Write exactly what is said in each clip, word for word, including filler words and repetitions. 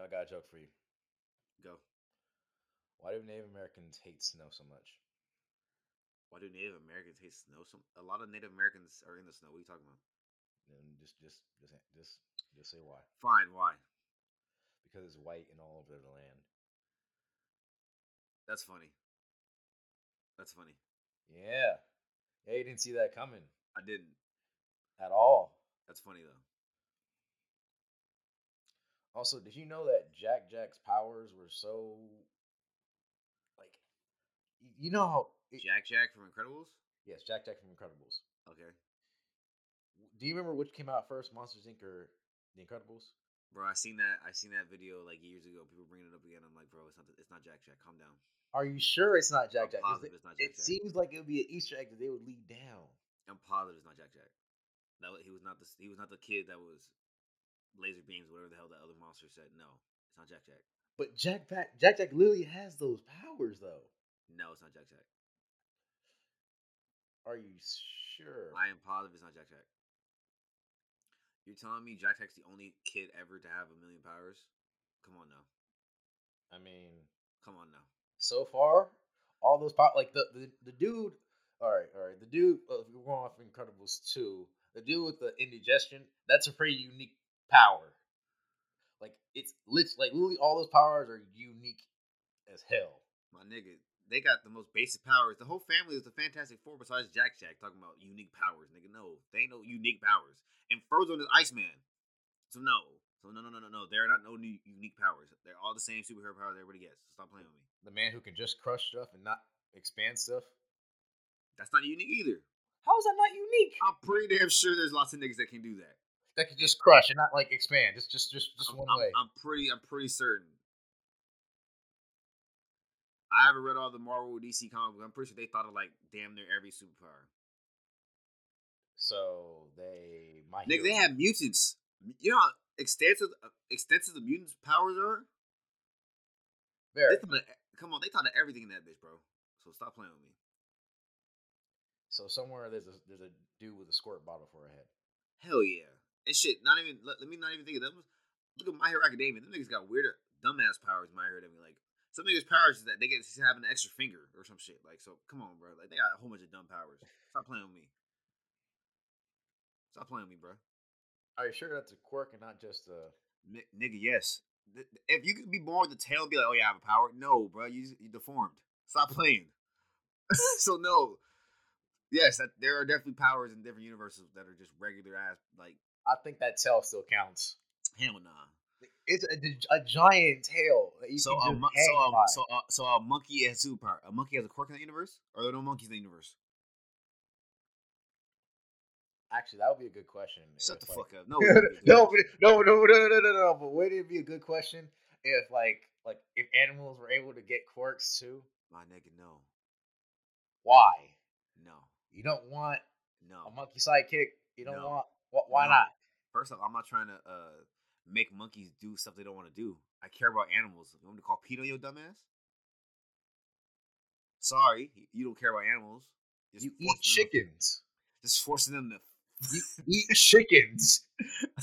I got a joke for you. Go. Why do Native Americans hate snow so much? Why do Native Americans hate snow so much? A lot of Native Americans are in the snow. What are you talking about? And just, just, just, just, just say why. Fine. Why? Because it's white and all over the land. That's funny. That's funny. Yeah. Yeah, you didn't see that coming. I didn't. At all. That's funny, though. Also, did you know that Jack Jack's powers were so... Like, you know how... It, Jack Jack from Incredibles? Yes, Jack Jack from Incredibles. Okay. Do you remember which came out first, Monsters Incorporated or The Incredibles? Bro, I seen that. I seen that video like years ago. People bringing it up again. I'm like, bro, it's not. It's not Jack Jack. Calm down. Are you sure it's not Jack Jack? I'm positive it's not Jack Jack. It seems like it would be an Easter egg that they would lead down. I'm positive it's not Jack Jack. That he was not the he was not the kid that was laser beams, whatever the hell that other monster said. No, it's not Jack Jack. But Jack Jack Jack Jack literally has those powers though. No, it's not Jack Jack. Are you sure? I am positive it's not Jack Jack. You're telling me Jack Jack's the only kid ever to have a million powers? Come on now. I mean, come on now. So far, all those powers, like the, the the dude. All right, all right. The dude. Uh, we're going off Incredibles two. The dude with the indigestion. That's a pretty unique power. Like it's lit. Like literally, all those powers are unique as hell. My nigga, they got the most basic powers. The whole family is the Fantastic Four besides Jack Jack talking about unique powers. Nigga, no. They ain't no unique powers. And Frozen is Iceman. So no. So no, no, no, no, no. There are not no new, unique powers. They're all the same superhero power that everybody gets. So stop playing with me. The man who can just crush stuff and not expand stuff? That's not unique either. How is that not unique? I'm pretty damn sure there's lots of niggas that can do that. That can just crush and not like expand. Just just just, just I'm, one I'm, way. I'm pretty I'm pretty certain. I haven't read all the Marvel D C comics, but I'm pretty sure they thought of like damn near every superpower. So they might. Nigga, they have mutants. You know how extensive uh, extensive the mutants' powers are? Very. They of, come on, they thought of everything in that bitch, bro. So stop playing with me. So somewhere there's a there's a dude with a squirt bottle for a head. Hell yeah, and shit. Not even let, let me not even think of them. Look at My Hero Academia. Them niggas got weirder, dumbass powers. In My Hero Academia, like. Some niggas' powers is that they get to have an extra finger or some shit. Like, so come on, bro. Like, they got a whole bunch of dumb powers. Stop playing with me. Stop playing with me, bro. Are you sure that's a quirk and not just a N- nigga? Yes. Th- if you could be born with a tail and be like, oh yeah, I have a power. No, bro, you you deformed. Stop playing. So no. Yes, that, there are definitely powers in different universes that are just regular ass. Like, I think that tail still counts. Hell nah. It's a, a giant tail. That you so, can a mon- so, a, so, a, so a monkey has superpower. A monkey has a quirk in the universe? Or are there no monkeys in the universe? Actually, that would be a good question. Shut the like, fuck up. No, no, no, no, no, no, no, no. But wouldn't it be a good question if, like, like if animals were able to get quirks too? My nigga, no. Why? No. You don't want no a monkey sidekick. You don't no. want. Wh- why no. not? First off, I'm not trying to. Uh, Make monkeys do stuff they don't want to do. I care about animals. You want me to call Pedo your dumbass? Sorry, you don't care about animals. Just you eat chickens. To, just forcing them to you eat chickens.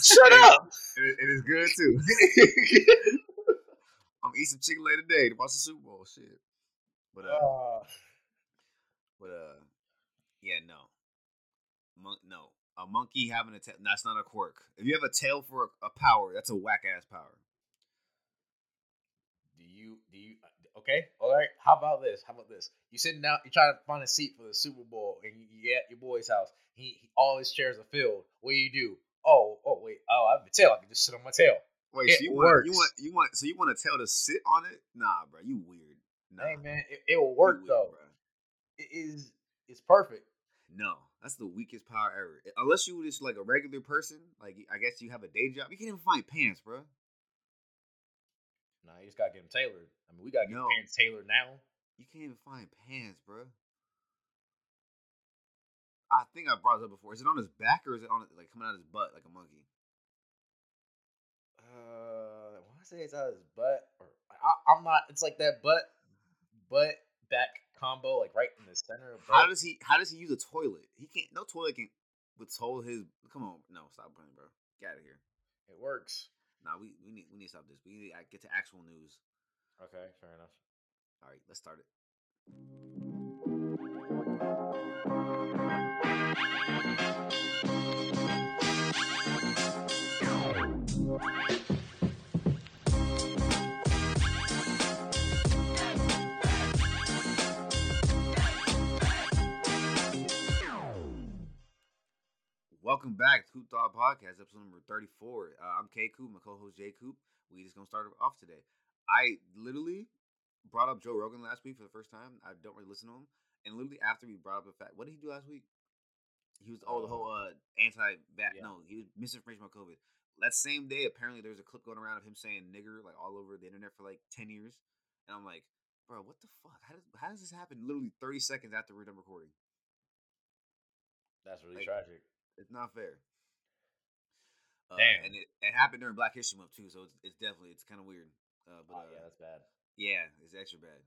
Shut up. It, it is good too. I'm gonna eat some chicken later today to watch the Super Bowl. Shit. But uh, uh. but uh, yeah, no, Mon- no. A monkey having a tail. No, that's not a quirk. If you have a tail for a, a power, that's a whack ass power. Do you, do you, okay. All right. How about this? How about this? You sitting down, you're trying to find a seat for the Super Bowl and you at your boy's house. He, he all his chairs are filled. What do you do? Oh, oh, wait. Oh, I have a tail. I can just sit on my tail. Wait, it so you works. Want, you want, you want, so you want a tail to sit on it? Nah, bro. You weird. Nah. Hey, man. It, it will work weird, though. Bro. It is, it's perfect. No. That's the weakest power ever. Unless you were just like a regular person, like I guess you have a day job. You can't even find pants, bro. Nah, you just gotta get them tailored. I mean, we gotta get no. pants tailored now. You can't even find pants, bro. I think I brought it up before. Is it on his back or is it on like coming out of his butt like a monkey? Uh, when I say it's out of his butt, or I, I'm not. It's like that butt, butt back. Combo like right in the center of how does he how does he use a toilet? He can't no toilet can withhold his come on, no, stop playing, bro. Get out of here. It works. Nah, we, we need we need to stop this. We need to get to actual news. Okay, fair enough. All right, let's start it. Welcome back to Coop Thought Podcast, episode number thirty-four. Uh, I'm K-Coop, my co-host J-Coop. We just gonna start off today. I literally brought up Joe Rogan last week for the first time. I don't really listen to him. And literally after we brought up the fact, what did he do last week? He was, oh, the whole uh, anti-vax. Yeah. No, he was misinformation about COVID. That same day, apparently there was a clip going around of him saying nigger, like, all over the internet for, like, ten years. And I'm like, bro, what the fuck? How does, how does this happen literally thirty seconds after we're done recording? That's really like, tragic. It's not fair. Uh, Damn. And it, it happened during Black History Month, too, so it's, it's definitely, it's kind of weird. Uh, but, oh, yeah, uh, that's bad. Yeah, it's extra bad.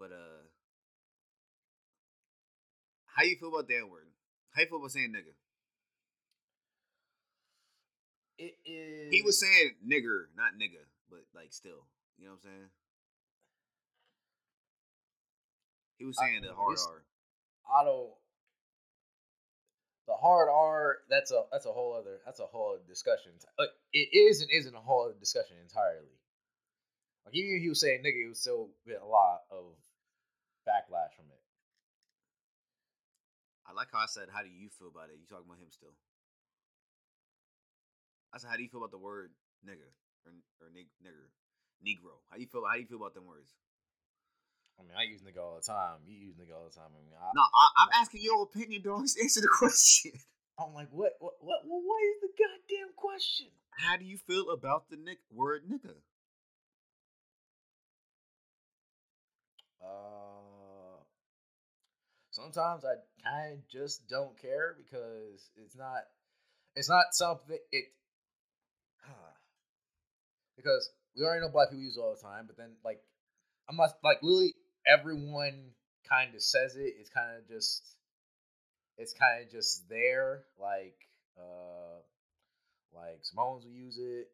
But, uh, how you feel about that word? How you feel about saying nigga? It is... He was saying nigger, not nigga, but, like, still. You know what I'm saying? He was saying I, the hard R. I don't... The hard R, that's a that's a whole other that's a whole other discussion. Like, it is and isn't a whole other discussion entirely. Like, even if he was saying nigga, it was still a lot of backlash from it. I like how I said, how do you feel about it? You talking about him still? I said, how do you feel about the word nigga or or nig- nigger, negro? How do you feel? How do you feel about them words? I mean, I use nigga all the time. You use nigga all the time. I mean, I, no, I, I'm asking your opinion. Don't answer the question. I'm like, what, what, what, what is the goddamn question? How do you feel about the nick word nigga? Uh, sometimes I kind of just don't care because it's not, it's not something it, huh. Because we already know black people use it all the time, but then like, I'm not like literally. Everyone kind of says it. It's kind of just, it's kind of just there. Like, uh, like Simone's will use it.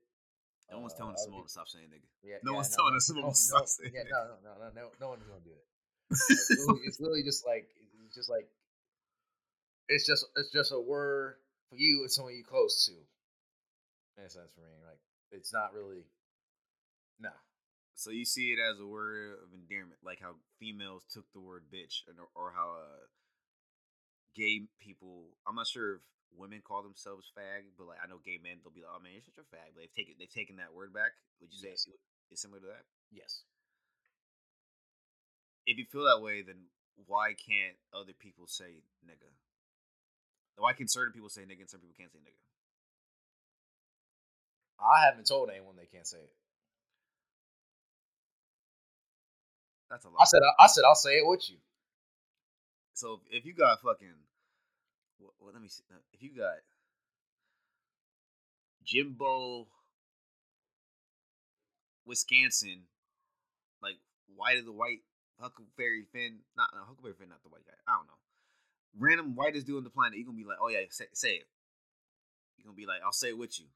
No one's telling Simone to stop saying nigga. Yeah, no one's telling Simone to stop saying nigga. Yeah, no, no, no, no, no one's gonna do it. It's literally, it's literally just like, it's just like, it's just, it's just a word for you and someone you're close to. In a sense, for me, like, it's not really, no. Nah. So you see it as a word of endearment, like how females took the word bitch, or, or how uh, gay people, I'm not sure if women call themselves fag, but like I know gay men, they'll be like, oh man, you're such a fag. But they've taken, they've taken that word back. Would you say yes. It's similar to that? Yes. If you feel that way, then why can't other people say nigga? Why can certain people say nigga and some people can't say nigga? I haven't told anyone they can't say it. That's a lot. I said, I, I said, I'll say it with you. So if you got fucking, well, let me see. If you got Jimbo, Wisconsin, like white of the white Huckleberry Finn, not no, Huckleberry Finn, not the white guy. I don't know. Random whitest dude on the planet. You're gonna be like, oh yeah, say, say it. You're gonna be like, I'll say it with you.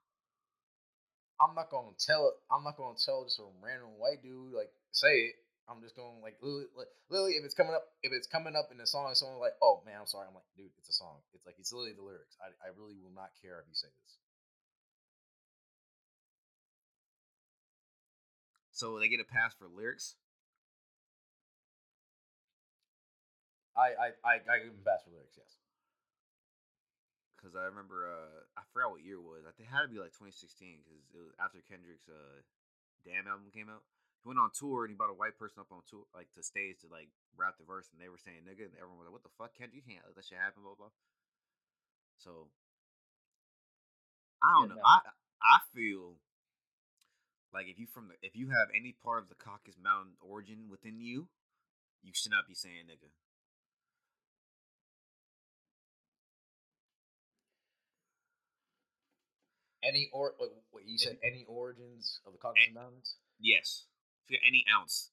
I'm not gonna tell. I'm not gonna tell just a random white dude like say it. I'm just going like literally, literally, if it's coming up, if it's coming up in a song, someone like, oh man, I'm sorry. I'm like, dude, it's a song. It's like it's literally the lyrics. I, I really will not care if you say this. So they get a pass for lyrics. I I I, I give them a pass for lyrics, yes. Because I remember, uh, I forgot what year it was. I think it had to be like twenty sixteen because it was after Kendrick's uh, Damn album came out. He went on tour and he brought a white person up on tour, like to stage to like rap the verse, and they were saying nigga, and everyone was like, "What the fuck, Kendrick? You can't let that shit happen." Blah blah. So I don't yeah, know. No. I I feel like if you from the, if you have any part of the Caucasus Mountain origin within you, you should not be saying nigga. Any or what, what you said? Any, any origins of the Caucasus any, Mountains? Yes. If you have any ounce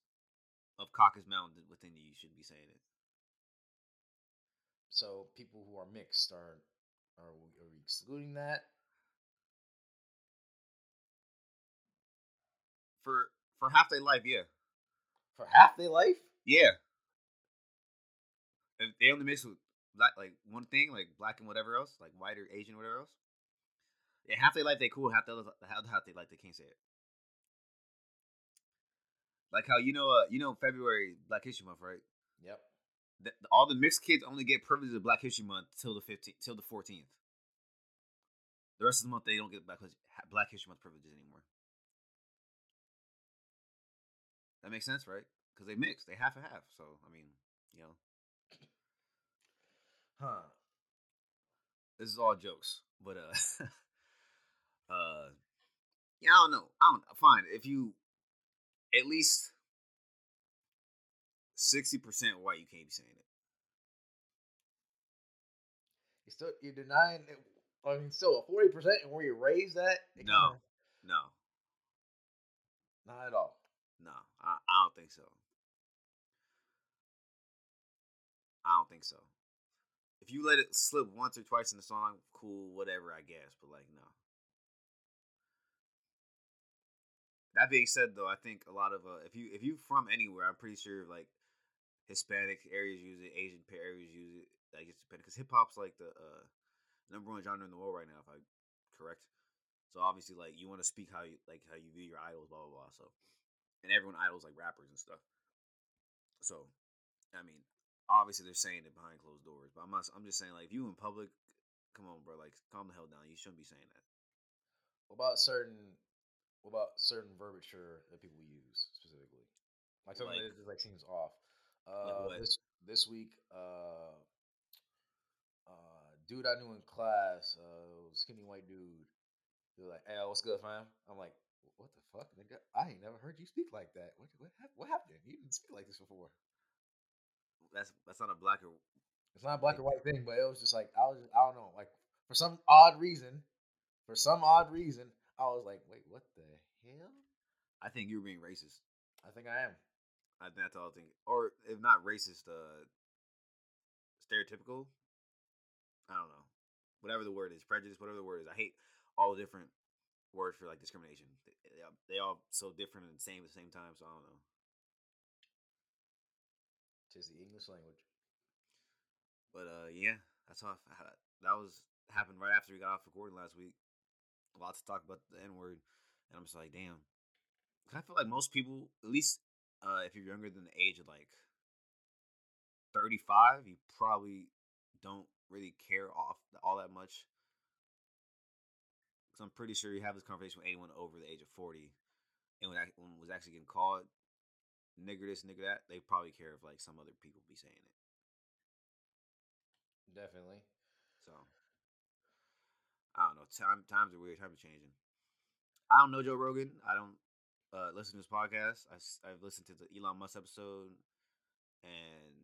of Caucasus Mountain within you, you should be saying it. So people who are mixed are are we, are we excluding that? For for half their life, yeah. For half their life? Yeah. If they only mix with black, like one thing, like black and whatever else, like white or Asian, whatever else. Yeah, half their life they cool, half the other half they like they can't say it. Like how you know, uh, you know, February Black History Month, right? Yep. The, the, all the mixed kids only get privileges of Black History Month till the fifteenth, till the fourteenth. The rest of the month they don't get Black Black History Month privileges anymore. That makes sense, right? Because they mix, they half and half. So I mean, you know, huh? This is all jokes, but uh. Uh, yeah, I don't know. I don't fine if you at least sixty percent white, you can't be saying it. You still you're denying it. I mean, still a forty percent, and where you raised that? No, kinda, no, not at all. No, I, I don't think so. I don't think so. If you let it slip once or twice in the song, cool, whatever, I guess. But like, no. That being said, though, I think a lot of uh, if you if you from anywhere, I'm pretty sure like Hispanic areas use it, Asian areas use it. Like it's because hip hop's like the uh, number one genre in the world right now, if I'm correct. So obviously, like you want to speak how you like how you view your idols, blah blah blah. So, and everyone idols like rappers and stuff. So, I mean, obviously they're saying it behind closed doors, but I'm not, I'm just saying like if you in public, come on, bro, like calm the hell down. You shouldn't be saying that. What about certain? What about certain verbiage that people use specifically? Like something like, that just like seems off. Uh, like this this week, uh, uh, dude I knew in class, uh, skinny white dude. He was like, "Hey, what's good, fam?" I'm like, "What the fuck, nigga? I ain't never heard you speak like that. What what what happened? You didn't speak like this before." That's that's not a black or it's not a black or white thing, but it was just like I was just, I don't know, like for some odd reason, for some odd reason. I was like, wait, what the hell? I think you're being racist. I think I am. I think that's all I think. Or if not racist, uh, stereotypical. I don't know. Whatever the word is, prejudice, whatever the word is. I hate all the different words for like discrimination. They, they, they all so different and same at the same time, so I don't know. Tis the English language. But uh, yeah, that's how I, that was happened right after we got off recording last week. Lots to talk about the N-word, and I'm just like, damn. Because I feel like most people, at least uh, if you're younger than the age of like thirty-five, you probably don't really care off all that much. Because I'm pretty sure you have this conversation with anyone over the age of forty, and when I when was actually getting called nigger this, nigger that, they probably care if like some other people be saying it. Definitely. So. I don't know. Time times are weird. Times are changing. I don't know Joe Rogan. I don't uh, listen to his podcast. I, I've listened to the Elon Musk episode and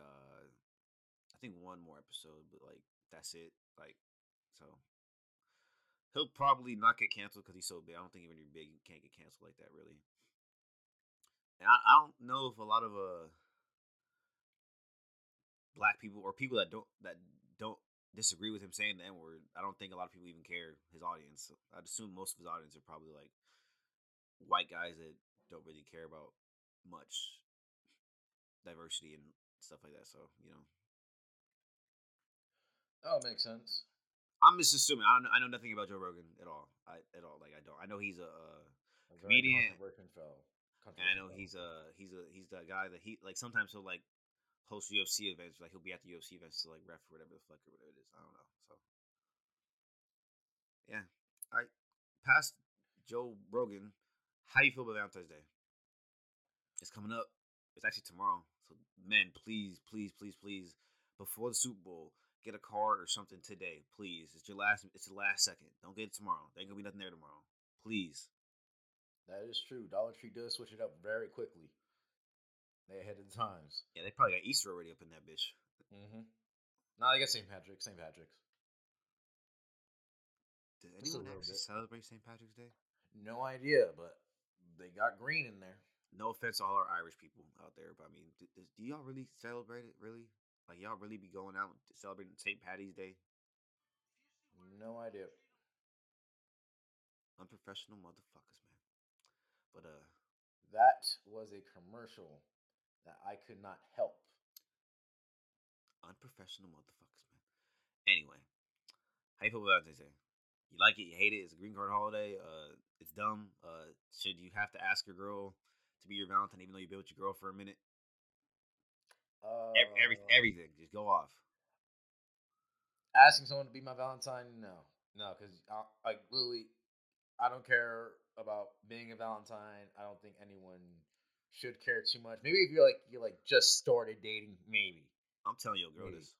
uh, I think one more episode, but like that's it. Like so, he'll probably not get canceled because he's so big. I don't think even if you're big, you can't get canceled like that, really. And I, I don't know if a lot of uh black people or people that don't that don't. disagree with him saying the N-word. I don't think a lot of people even care his audience. So I'd assume most of his audience are probably like white guys that don't really care about much diversity and stuff like that. So, you know. Oh, it makes sense. I'm just assuming. I, don't, I know nothing about Joe Rogan at all. I, at all. Like, I don't. I know he's a, a, a comedian. And I know he's a, he's a, he's the guy that he, like, sometimes he'll, like, host U F C events, like he'll be at the U F C events to like ref or whatever the fuck or whatever it is. I don't know. So yeah, all right. Past Joe Rogan, how you feel about Valentine's Day? It's coming up. It's actually tomorrow. So men, please, please, please, please, before the Super Bowl, get a card or something today, please. It's your last. It's the last second. Don't get it tomorrow. There ain't gonna be nothing there tomorrow. Please. That is true. Dollar Tree does switch it up very quickly. They ahead of the times. Yeah, they probably got Easter already up in that bitch. Mm-hmm. No, they got Saint Patrick's. Saint Patrick's. Did anyone actually celebrate Saint Patrick's Day? No idea, but they got green in there. No offense to all our Irish people out there, but I mean, do, do y'all really celebrate it? Really? Like, y'all really be going out celebrating Saint Patty's Day? No idea. Unprofessional motherfuckers, man. But uh, that was a commercial that I could not help. Unprofessional motherfuckers, man. Anyway, how you feel about it today? You like it, you hate it. It's a green card holiday. Uh, it's dumb. Uh, should you have to ask your girl to be your Valentine, even though you've been with your girl for a minute? Uh, every, every, everything, just go off. Asking someone to be my Valentine, no, no, because like literally, I don't care about being a Valentine. I don't think anyone should care too much. Maybe if you're like you like just started dating, maybe. I'm telling your girl maybe. this.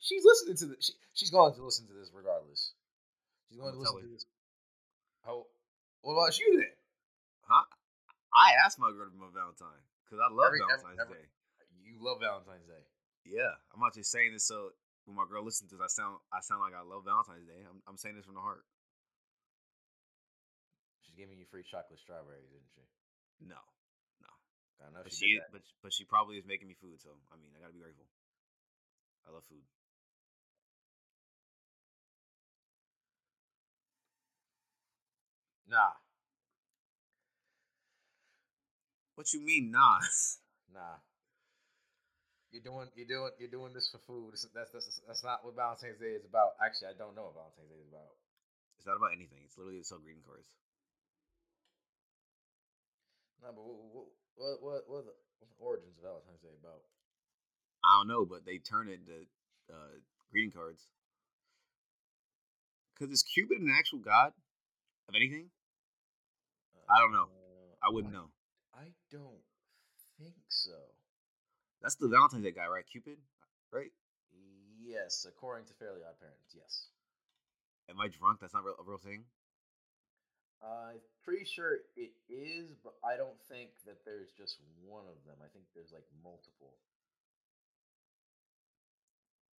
She's listening to this. She, she's going to listen to this regardless. She's going to listen to this. How? What about you then? Huh? I asked my girl to be my Valentine because I love every, Valentine's every, Day. Every, you love Valentine's Day. Yeah, I'm not just saying this so when my girl listens to this, I sound I sound like I love Valentine's Day. I'm I'm saying this from the heart. She's giving you free chocolate strawberries, isn't she? No, no. I know but she, she but but she probably is making me food. So I mean, I gotta be grateful. I love food. Nah. What you mean, nah? Nah. You're doing, you're doing, you're doing this for food. That's that's that's not what Valentine's Day is about. Actually, I don't know what Valentine's Day is about. It's not about anything. It's literally to sell greeting cards. Nah, but what what what what are the, what are the origins of Valentine's Day about? I don't know, but they turn it into uh, greeting cards. Cause is Cupid an actual god of anything? I don't know. I wouldn't know. I don't think so. That's the Valentine's Day guy, right? Cupid, right? Yes, according to Fairly Odd Parents, yes. Am I drunk? That's not a real thing? I'm uh, pretty sure it is, but I don't think that there's just one of them. I think there's, like, multiple.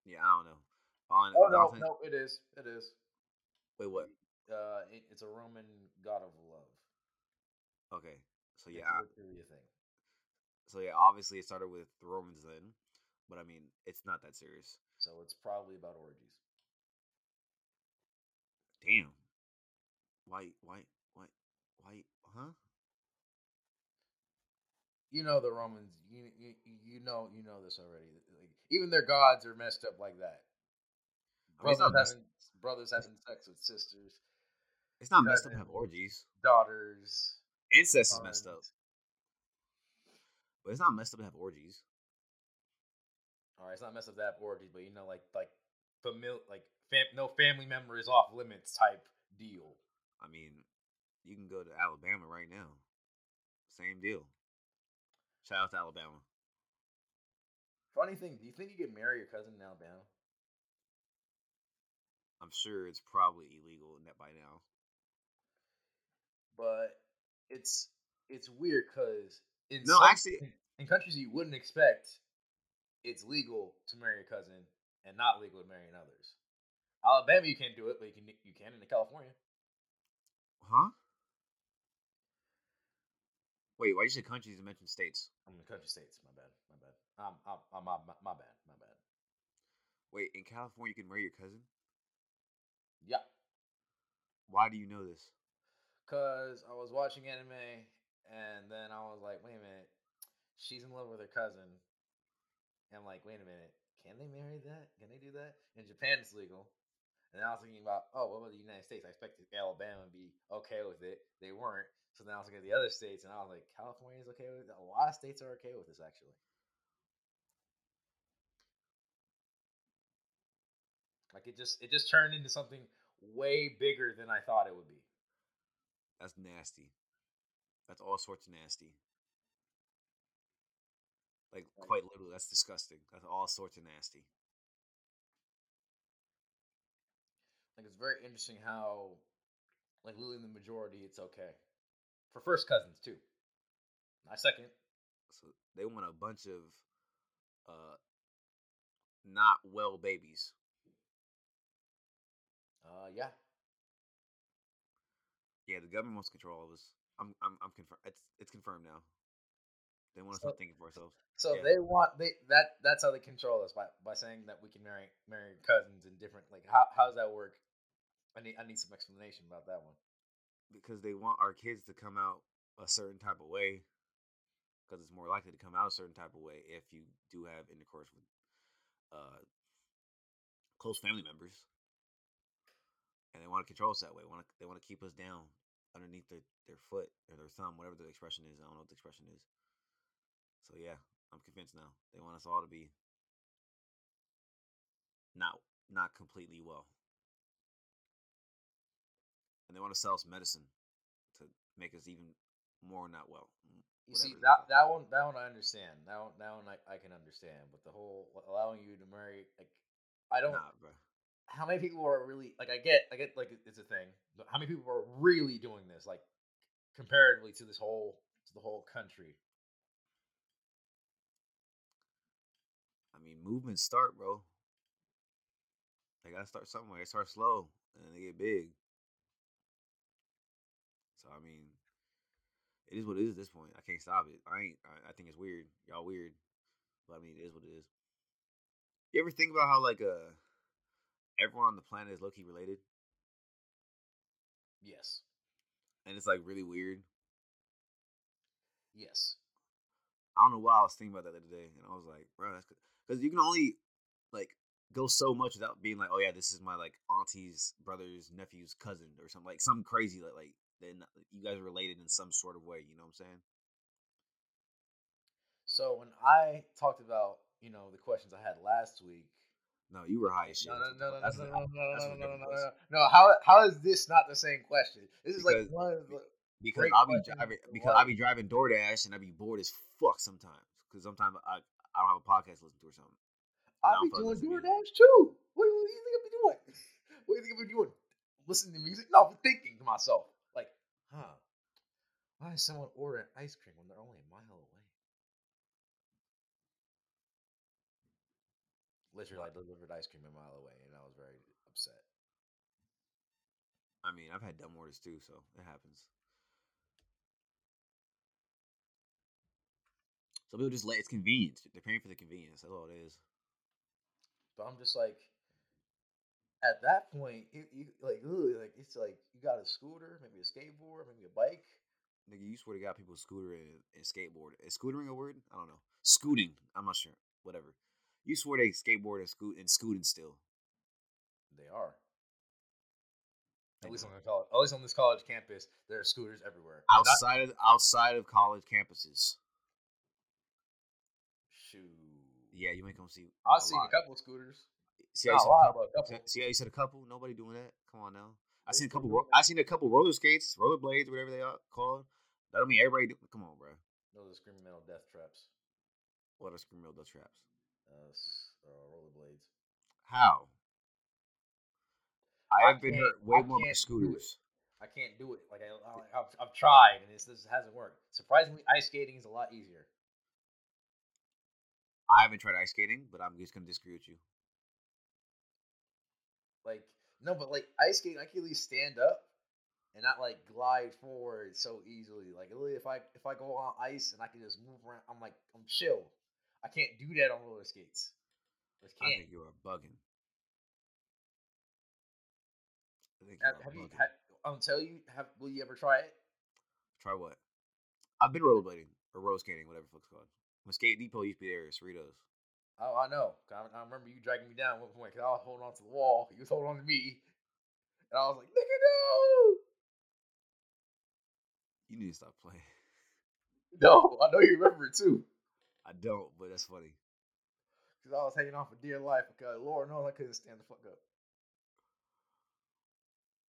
Yeah, I don't know. On oh, Valentine's... no, no, it is. It is. Wait, what? Uh, it, It's a Roman god of love. Okay. So yeah, so yeah, obviously it started with the Romans then, but I mean, it's not that serious. So it's probably about orgies. Damn. Why, why, why, why, huh? You know the Romans, you you, you know you know this already. Like, even their gods are messed up like that. Brothers, I mean, having, brothers having sex with sisters. It's not messed up to have orgies. Daughters. Incest is messed up. But it's not messed up to have orgies. Alright, it's not messed up to have orgies, but you know, like, like, famil- like fam- no family member is off limits type deal. I mean, you can go to Alabama right now. Same deal. Shout out to Alabama. Funny thing, do you think you could marry your cousin in Alabama? I'm sure it's probably illegal by now. But... It's it's weird because in no, some, actually, in, in countries you wouldn't expect, it's legal to marry a cousin and not legal to marry in others. Alabama, you can't do it, but you can you can in California. Huh? Wait, why did you say countries and mention states? I mean, country states. My bad. My bad. Um, um, um, my, my, my bad. My bad. Wait, in California you can marry your cousin? Yeah. Why do you know this? Because I was watching anime, and then I was like, wait a minute, she's in love with her cousin. And I'm like, wait a minute, can they marry that? Can they do that? In Japan, it's legal. And I was thinking about, oh, what about the United States? I expected Alabama to be okay with it. They weren't. So then I was looking at the other states, and I was like, California's okay with it? A lot of states are okay with this, actually. Like, it just it just turned into something way bigger than I thought it would be. That's nasty. That's all sorts of nasty. Like, quite literally, that's disgusting. That's all sorts of nasty. Like, it's very interesting how, like, literally in the majority, it's okay. For first cousins, too. Not second. So, they want a bunch of, uh, not well babies. Uh, yeah. Yeah, the government wants to control all of us. I'm, I'm, I'm confirmed. It's, it's confirmed now. They want us so, to thinking for ourselves. So yeah. they want they that that's how they control us by, by saying that we can marry marry cousins and different. Like how how does that work? I need I need some explanation about that one. Because they want our kids to come out a certain type of way, because it's more likely to come out a certain type of way if you do have intercourse with uh, close family members. And they want to control us that way. They want to, they want to keep us down underneath their, their foot or their thumb, whatever the expression is. I don't know what the expression is. So, yeah, I'm convinced now. They want us all to be not not completely well. And they want to sell us medicine to make us even more not well. You see, that that one that one I understand. That one, that one I, I can understand. But the whole allowing you to marry, like, I don't. Nah, bro. How many people are really, like, I get, I get, like, it's a thing. But how many people are really doing this, like, comparatively to this whole, to the whole country? I mean, movements start, bro. They gotta start somewhere. They start slow, and they get big. So, I mean, it is what it is at this point. I can't stop it. I ain't, I, I think it's weird. Y'all weird. But, I mean, it is what it is. You ever think about how, like, uh, everyone on the planet is low-key related? Yes. And it's, like, really weird? Yes. I don't know why I was thinking about that the other day, and I was like, bro, that's good. Because you can only, like, go so much without being like, oh, yeah, this is my, like, auntie's brother's nephew's cousin or something. Like, something crazy, like, like then you guys are related in some sort of way, you know what I'm saying? So when I talked about, you know, the questions I had last week. No, you were high as shit. No, no, no, no, no, no, no, no, no. No, how how is this not the same question? This is like one of the because I'll be driving because I'll be driving DoorDash and I be bored as fuck sometimes because sometimes I I don't have a podcast to listen to or something. I'll be doing DoorDash too. What do you think I'll be doing? What do you think I'll be doing? Listening to music? No, I'm thinking to myself like, huh? Why is someone ordering ice cream when they're only a mile away? Literally, I delivered ice cream a mile away, and I was very upset. I mean, I've had dumb orders, too, so it happens. Some people just let it's convenience. They're paying for the convenience. That's all it is. But I'm just like, at that point, it, you, like, like it's like you got a scooter, maybe a skateboard, maybe a bike. Nigga, you swear to God, people scooter and, and skateboard. Is scootering a word? I don't know. Scooting. I'm not sure. Whatever. You swear they skateboard and scoot and scooting still. They are. At least on the college, at least on this college campus, there are scooters everywhere. Outside not- of outside of college campuses. Shoot. Yeah, you ain't gonna see. I've seen a couple of scooters. See, how a couple. A couple. See how you said a couple? Nobody doing that. Come on now. I seen a couple. Ro- I seen a couple roller skates, roller blades, whatever they are called. That don't mean everybody. Do- Come on, bro. Those are screaming metal death traps. What are screaming metal death traps? Uh, uh, rollerblades. How? I have I been hurt way I more by scooters. I can't do it. Like I, I, I've, I've tried, and this this hasn't worked. Surprisingly, ice skating is a lot easier. I haven't tried ice skating, but I'm just gonna disagree with you. Like no, but like ice skating, I can at least stand up and not like glide forward so easily. Like if I if I go on ice and I can just move around, I'm like I'm chill. I can't do that on roller skates. I, can't. I think you are bugging. I think have, you are have bugging. You, have, I'll tell you, have, will you ever try it? Try what? I've been rollerblading or roller skating, whatever the fuck's called. My skate depot used to be there, Cerritos. Oh, I know. I, I remember you dragging me down at one point because I was holding on to the wall. You was holding on to me. And I was like, nigga, no! You need to stop playing. No, I know you remember it too. I don't, but that's funny. Because I was hanging on for dear life because Lord knows I couldn't stand the fuck up.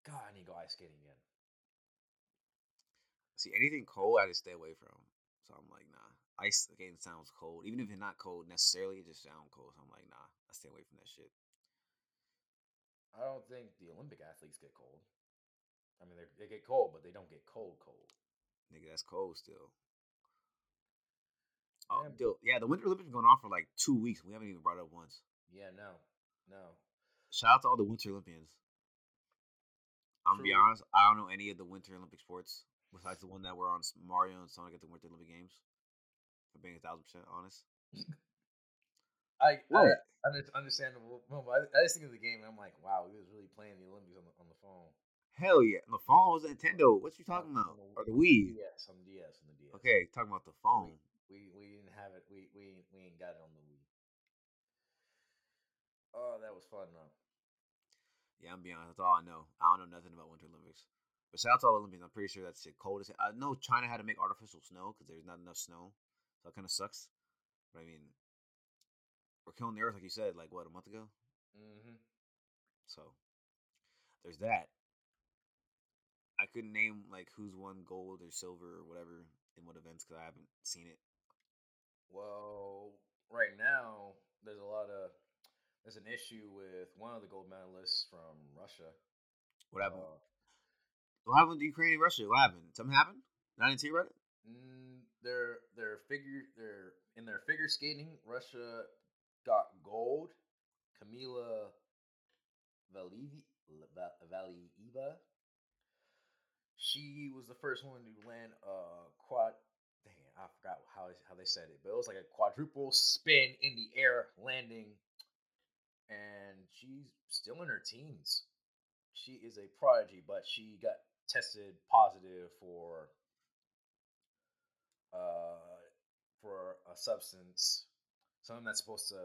God, I need to go ice skating again. See, anything cold, I just stay away from. So I'm like, nah. Ice skating sounds cold. Even if it's not cold necessarily, it just sounds cold. So I'm like, nah, I stay away from that shit. I don't think the Olympic athletes get cold. I mean, they get cold, but they don't get cold cold. Nigga, that's cold still. Oh, dude. Yeah, the Winter Olympics has been going on for like two weeks. We haven't even brought it up once. Yeah, no. No. Shout out to all the Winter Olympians. I'm going to be honest. I don't know any of the Winter Olympic sports besides the one that were on Mario and Sonic at the Winter Olympic Games. I'm being a thousand percent honest. I, I understandable. No, but I just think of the game and I'm like, wow, we was really playing the Olympics on the, on the phone. Hell yeah. On the phone was Nintendo. What you talking about? Or the Wii? Yes, on the D S. Okay, talking about the phone. We we, we didn't have it. We we we ain't got it on the Wii. Oh, that was fun though. Yeah, I'm being honest. That's all I know. I don't know nothing about Winter Olympics. But shout out to all the Olympians. I'm pretty sure that's the coldest. I know China had to make artificial snow because there's not enough snow. So that kind of sucks. But I mean, we're killing the earth, like you said, like what, a month ago? Mm-hmm. So there's that. I couldn't name like who's won gold or silver or whatever in what events because I haven't seen it. Well, right now there's a lot of there's an issue with one of the gold medalists from Russia. What happened? Uh, what happened to Ukraine and Russia? What happened? Something happened? I didn't see about it. Their their figure their in their figure skating, Russia got gold. Kamila Valieva. She was the first one to land a quad. Dang, I forgot how how they said it, but it was like a quadruple spin in the air landing. And she's still in her teens. She is a prodigy, but she got tested positive for uh for a substance, something that's supposed to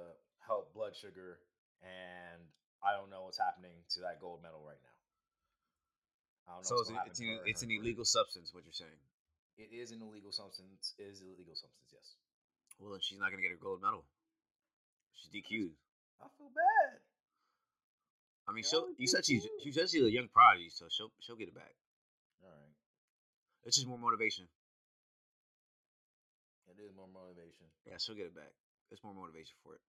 help blood sugar, and I don't know what's happening to that gold medal right now. I don't know so it's, it's, an, it's an illegal substance, what you're saying. It is an illegal substance. It is an illegal substance, yes. Well, then she's not going to get her gold medal. She's D Q'd. I feel bad. I mean, she'll, you said she's, she said she's a young prodigy, so she'll she'll get it back. All right. It's just more motivation. It is more motivation. Yeah, she'll get it back. It's more motivation for it.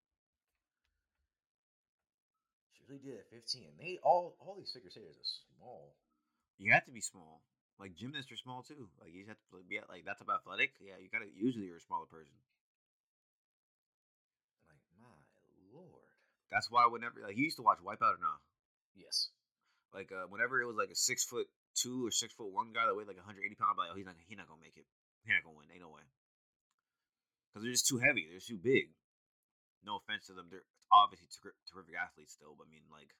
She really did at fifteen. They all, all these figure skaters are small. You have to be small. Like gymnasts are small too. Like you just have to be like that's about athletic. Yeah, you gotta usually you're a smaller person. Like my lord. That's why whenever like you used to watch Wipeout or not? Yes. Like uh, whenever it was like a six foot two or six foot one guy that weighed like one hundred eighty pounds, I'm like, oh, he's not he's not gonna make it. He's not gonna win. Ain't no way. Because they're just too heavy. They're just too big. No offense to them. They're obviously ter- terrific athletes still, but I mean like.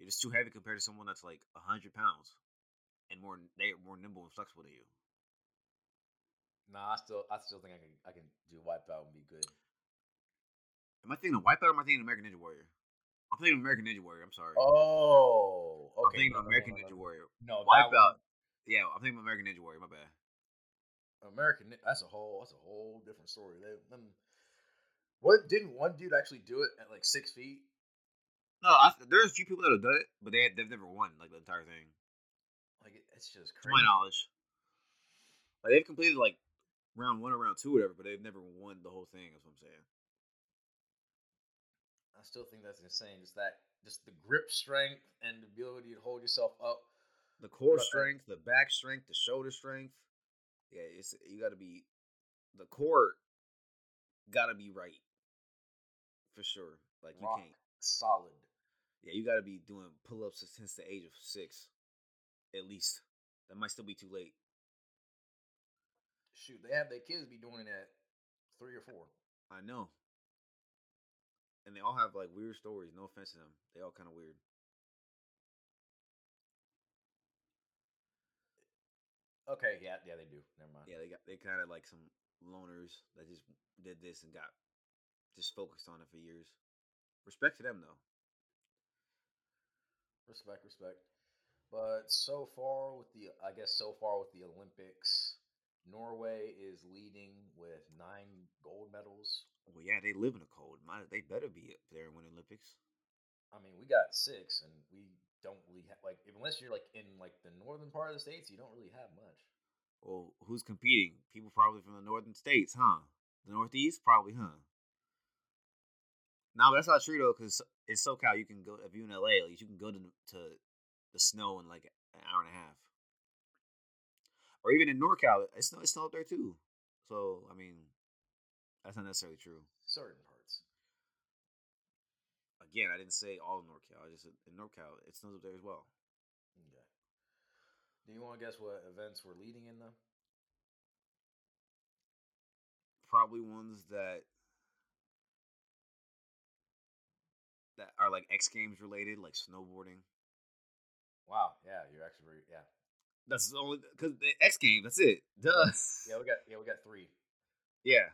You're just too heavy compared to someone that's like one hundred pounds and more. They're more nimble and flexible than you. Nah, I still, I still think I can, I can do Wipeout and be good. Am I thinking of Wipeout or am I thinking of American Ninja Warrior? I'm thinking of American Ninja Warrior. I'm sorry. Oh, okay. I'm thinking no, of American no, no, no. Ninja Warrior. No, Wipeout. One... Yeah, I'm thinking of American Ninja Warrior. My bad. American. That's a whole. That's a whole different story. They, them, what didn't one dude actually do it at like six feet? No, I, there's a few people that have done it, but they, they've never won, like, the entire thing. Like, it's just crazy. To my knowledge. Like, they've completed, like, round one or round two or whatever, but they've never won the whole thing, is what I'm saying. I still think that's insane. Just that, just the grip strength and the ability to hold yourself up. The core strength, the back strength, the shoulder strength. Yeah, it's you gotta be, the core gotta be right. For sure. Like, Rock you can't. Solid. Yeah, you got to be doing pull-ups since the age of six, at least. That might still be too late. Shoot, they have their kids be doing it at three or four. I know. And they all have, like, weird stories. No offense to them. They all kind of weird. Okay, yeah, yeah, they do. Never mind. Yeah, they got they kind of like some loners that just did this and got just focused on it for years. Respect to them, though. Respect, respect. But so far with the, I guess so far with the Olympics, Norway is leading with nine gold medals. Well, yeah, they live in the cold. They better be up there and win Olympics. I mean, we got six, and we don't really have like unless you're like in like the northern part of the states, you don't really have much. Well, who's competing? People probably from the northern states, huh? The Northeast, probably, huh? No, nah, that's not true though, because in SoCal you can go if you're in L A, at least you can go to to the snow in like an hour and a half, or even in NorCal, it's snow it's snow up there too. So I mean, that's not necessarily true. Certain parts. Again, I didn't say all of NorCal. I just said in NorCal it snows up there as well. Okay. Do you want to guess what events we're leading in though? Probably ones that. That are like X Games related, like snowboarding. Wow, yeah, you're actually very, yeah. That's the only because the X game. That's it. Duh. Yeah, we got yeah we got three. Yeah.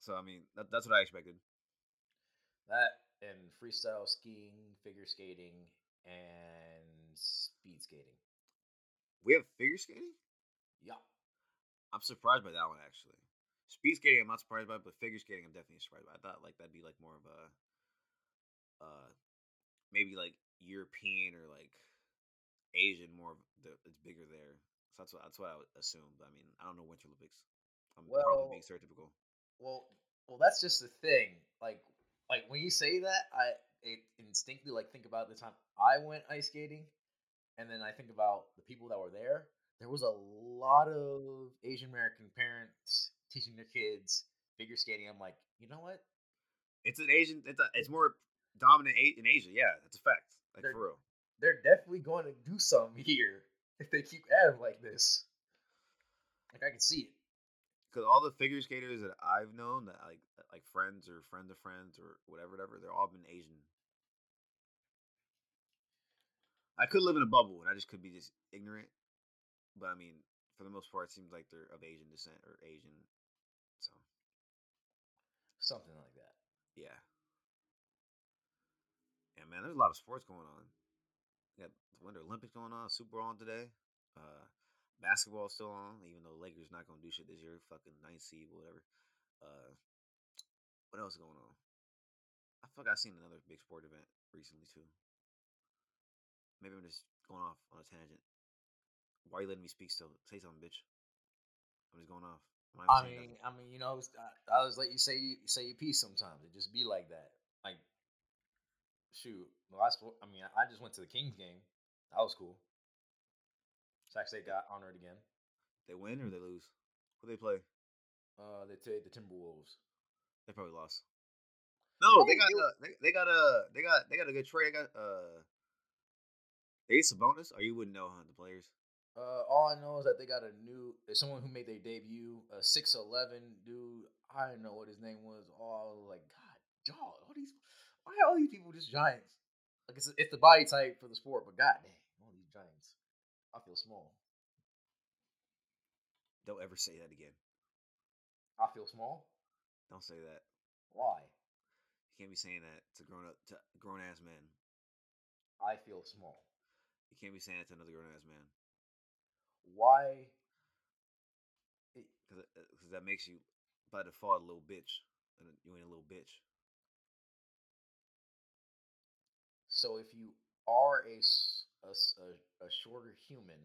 So I mean, that, that's what I expected. That and freestyle skiing, figure skating, and speed skating. We have figure skating? Yeah. I'm surprised by that one actually. Speed skating, I'm not surprised by, but figure skating, I'm definitely surprised by. I thought like that'd be like more of a, uh, maybe like European or like Asian, more of the, it's bigger there. So that's what that's what I would assume. But I mean, I don't know Winter Olympics. I'm well, probably being stereotypical. Well, well, that's just the thing. Like, like when you say that, I it instinctively like think about the time I went ice skating, and then I think about the people that were there. There was a lot of Asian American parents teaching their kids figure skating. I'm like, you know what? It's an Asian. It's a, it's more dominant in Asia. Yeah, that's a fact. Like they're, for real, they're definitely going to do something here if they keep at it like this. Like I can see it. Because all the figure skaters that I've known, that like like friends or friends of friends or whatever, whatever, they're all been Asian. I could live in a bubble and I just could be just ignorant, but I mean, for the most part, it seems like they're of Asian descent or Asian. So, something like that. Yeah. Yeah, man, there's a lot of sports going on. We got the Winter Olympics going on, Super Bowl on today. Uh, basketball still on, even though Lakers not going to do shit this year. Fucking ninth seed, whatever. Uh, what else is going on? I feel like I've seen another big sport event recently, too. Maybe I'm just going off on a tangent. Why are you letting me speak still? Say something, bitch. I'm just going off. I mean, nothing. I mean, you know, I was, I, I was let you say you say your piece sometimes. It just be like that. Like, shoot, the last. I mean, I just went to the Kings game. That was cool. Sac State got honored again. They win or they lose? Who they play? Uh, they played the Timberwolves. They probably lost. No, they got a, they, they got a they got they got a good trade. They got uh, they need Sabonis. Or you wouldn't know, huh? The players. Uh, all I know is that they got a new someone who made their debut, a six eleven dude. I didn't know what his name was. All oh, like God, y'all, all these, why are all these people just giants? Like it's it's the body type for the sport, but God dang, all these giants. I feel small. Don't ever say that again. I feel small. Don't say that. Why? You can't be saying that to grown up, to grown ass men. I feel small. You can't be saying that to another grown ass man. Why? Because that makes you, by default, a little bitch. And you ain't a little bitch. So if you are a, a, a, a shorter human,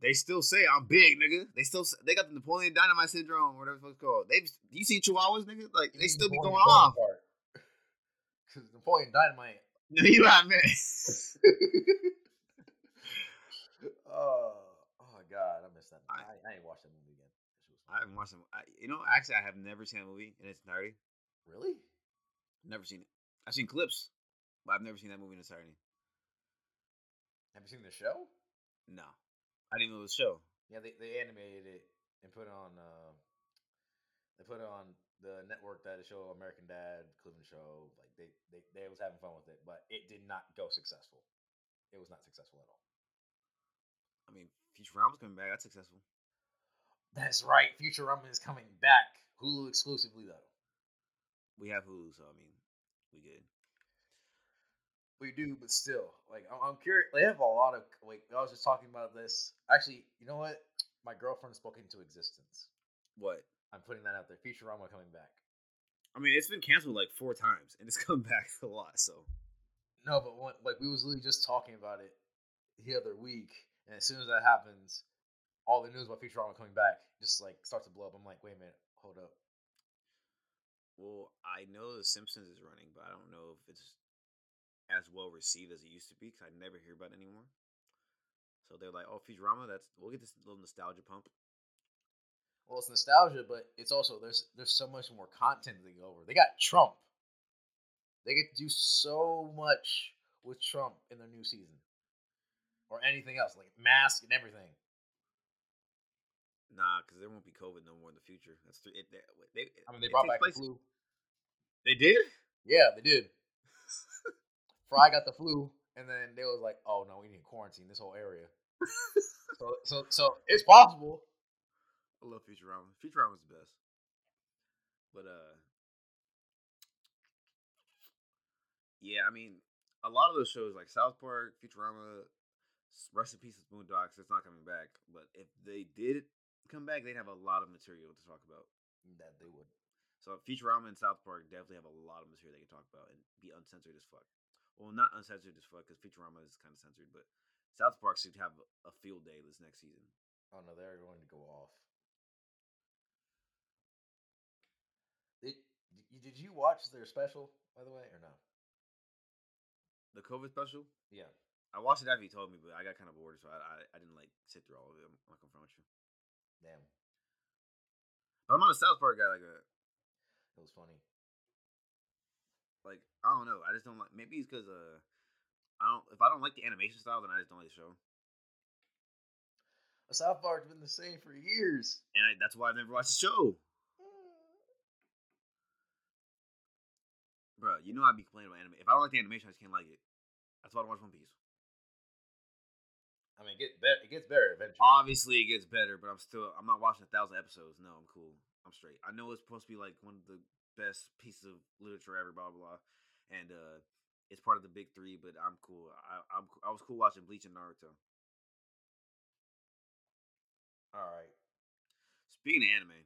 they still say I'm big, nigga. They still they got the Napoleon Dynamite syndrome, or whatever it's called. They you see Chihuahuas, nigga? Like they still Napoleon be going off. Because Napoleon Dynamite. No, you not, man. Oh. God, I missed that. I, I, I ain't watched that movie again. I haven't watched it. You know, actually, I have never seen that movie in its entirety. Really? Never seen it. I've seen clips, but I've never seen that movie in its entirety. Have you seen the show? No, I didn't know the show. Yeah, they they animated it and put it on. Uh, they put it on the network that the show American Dad, Cleveland Show. Like they, they they was having fun with it, but it did not go successful. It was not successful at all. I mean, Futurama's coming back. That's successful. That's right. Futurama is coming back. Hulu exclusively, though. We have Hulu, so, I mean, we good. We do, but still. Like, I'm curious. They have a lot of, like, I was just talking about this. Actually, you know what? My girlfriend spoke into existence. What? I'm putting that out there. Futurama coming back. I mean, it's been canceled, like, four times, and it's come back a lot, so. No, but, when, like, we was literally just talking about it the other week. And as soon as that happens, all the news about Futurama coming back just, like, starts to blow up. I'm like, wait a minute. Hold up. Well, I know The Simpsons is running, but I don't know if it's as well received as it used to be because I never hear about it anymore. So they're like, oh, Futurama, that's we'll get this little nostalgia pump. Well, it's nostalgia, but it's also, there's there's so much more content to go over. They got Trump. They get to do so much with Trump in their new season. Or anything else, like mask and everything. Nah, because there won't be COVID no more in the future. That's th- it, they, they, I mean, they brought back the flu. They did? Yeah, they did. Fry got the flu, and then they was like, oh, no, we need to quarantine this whole area. so, so, so it's possible. I love Futurama. Futurama's the best. But uh, yeah, I mean, a lot of those shows like South Park, Futurama, rest in peace with Boondocks. It's not coming back. But if they did come back, they'd have a lot of material to talk about. That they would. So Futurama and South Park definitely have a lot of material they can talk about and be uncensored as fuck. Well, not uncensored as fuck because Futurama is kind of censored, but South Park should have a field day this next season. Oh no, they're going to go off. It, did you watch their special, by the way, or no? The COVID special? Yeah. I watched it after you told me, but I got kind of bored, so I I, I didn't, like, sit through all of it. I'm not going to front with you. Damn. But I'm not a South Park guy like that. It was funny. Like, I don't know. I just don't like... Maybe it's because, uh... I don't... If I don't like the animation style, then I just don't like the show. South Park's been the same for years. And I, that's why I've never watched the show. Bro, you know I'd be complaining about anime. If I don't like the animation, I just can't like it. That's why I don't watch One Piece. I mean, it gets better. It gets better eventually. Obviously, it gets better, but I'm still I'm not watching a thousand episodes. No, I'm cool. I'm straight. I know it's supposed to be like one of the best pieces of literature ever. Blah blah blah, and uh, it's part of the big three. But I'm cool. I I'm, I was cool watching Bleach and Naruto. All right. Speaking of anime.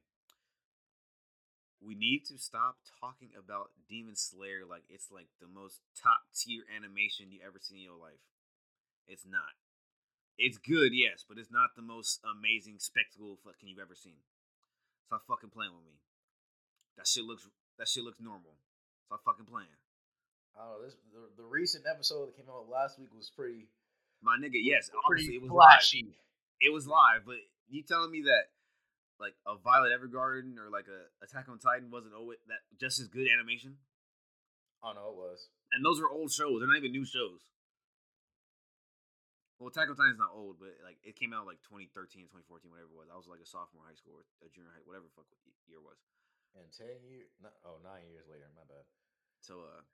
We need to stop talking about Demon Slayer like it's like the most top tier animation you ever seen in your life. It's not. It's good, yes, but it's not the most amazing spectacle fucking you've ever seen. Stop fucking playing with me. That shit looks that shit looks normal. Stop fucking playing. Oh, this the, the recent episode that came out last week was pretty. My nigga, yes, obviously it was flashy. Live. It was live, but you telling me that? Like a Violet Evergarden or like a Attack on Titan wasn't always that just as good animation. Oh no, it was. And those are old shows; they're not even new shows. Well, Attack on Titan's not old, but like it came out like twenty thirteen, twenty fourteen, whatever it was. I was like a sophomore in high school, or a junior high, whatever the fuck year it was. And ten years, no, oh nine years later, my bad. So, uh,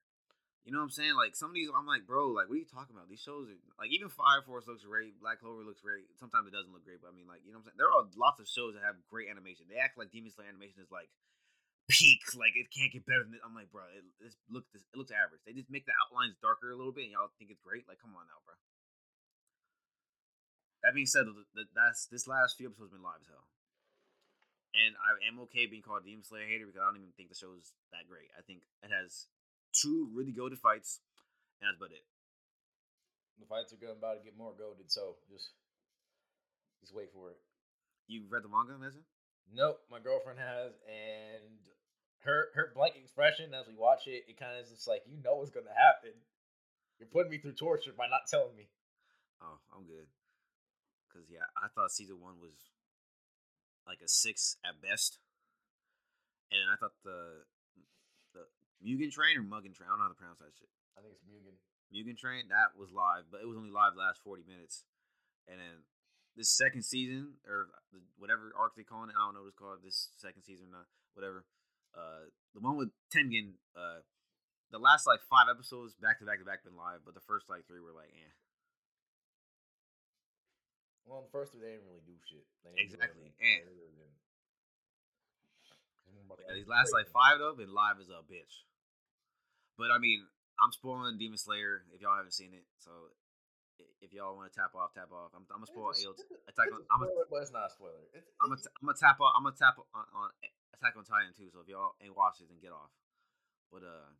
you know what I'm saying? Like some of these, I'm like, bro, like what are you talking about? These shows are like even Fire Force looks great, Black Clover looks great. Sometimes it doesn't look great, but I mean, like you know what I'm saying? There are lots of shows that have great animation. They act like Demon Slayer animation is like peak, like it can't get better than this. I'm like, bro, it this look this it looks average. They just make the outlines darker a little bit, and y'all think it's great. Like, come on now, bro. That being said, that's this last few episodes have been live as hell, and I am okay being called Demon Slayer hater because I don't even think the show's that great. I think it has two really goated fights, and that's about it. The fights are going about to get more goated, so just just wait for it. You read the manga, Mesa? Nope, my girlfriend has, and her her blank expression as we watch it, it kind of is just like you know what's going to happen. You're putting me through torture by not telling me. Oh, I'm good. Because, yeah, I thought season one was like a six at best. And I thought the the Mugen Train or Mugen Train, I don't know how to pronounce that shit. I think it's Mugen. Mugen Train, that was live, but it was only live the last forty minutes. And then this second season, or whatever arc they're calling it, I don't know what it's called, this second season or not, whatever. Uh, the one with Tengen, uh, the last like five episodes back to back to back been live, but the first like three were like, eh. Well, the first three, they didn't really do shit. They didn't exactly. Do and they really didn't. Yeah, these last, like, five, though, and live is a bitch. But, I mean, I'm spoiling Demon Slayer if y'all haven't seen it. So, if y'all want to tap off, tap off. I'm, I'm going to spoil it's a, it's a, Attack on... I'm a, spoiler, but it's not a spoiler. It's, I'm going to tap off, I'm gonna tap on, on Attack on Titan, too. So, if y'all ain't watched it, then get off. But, uh...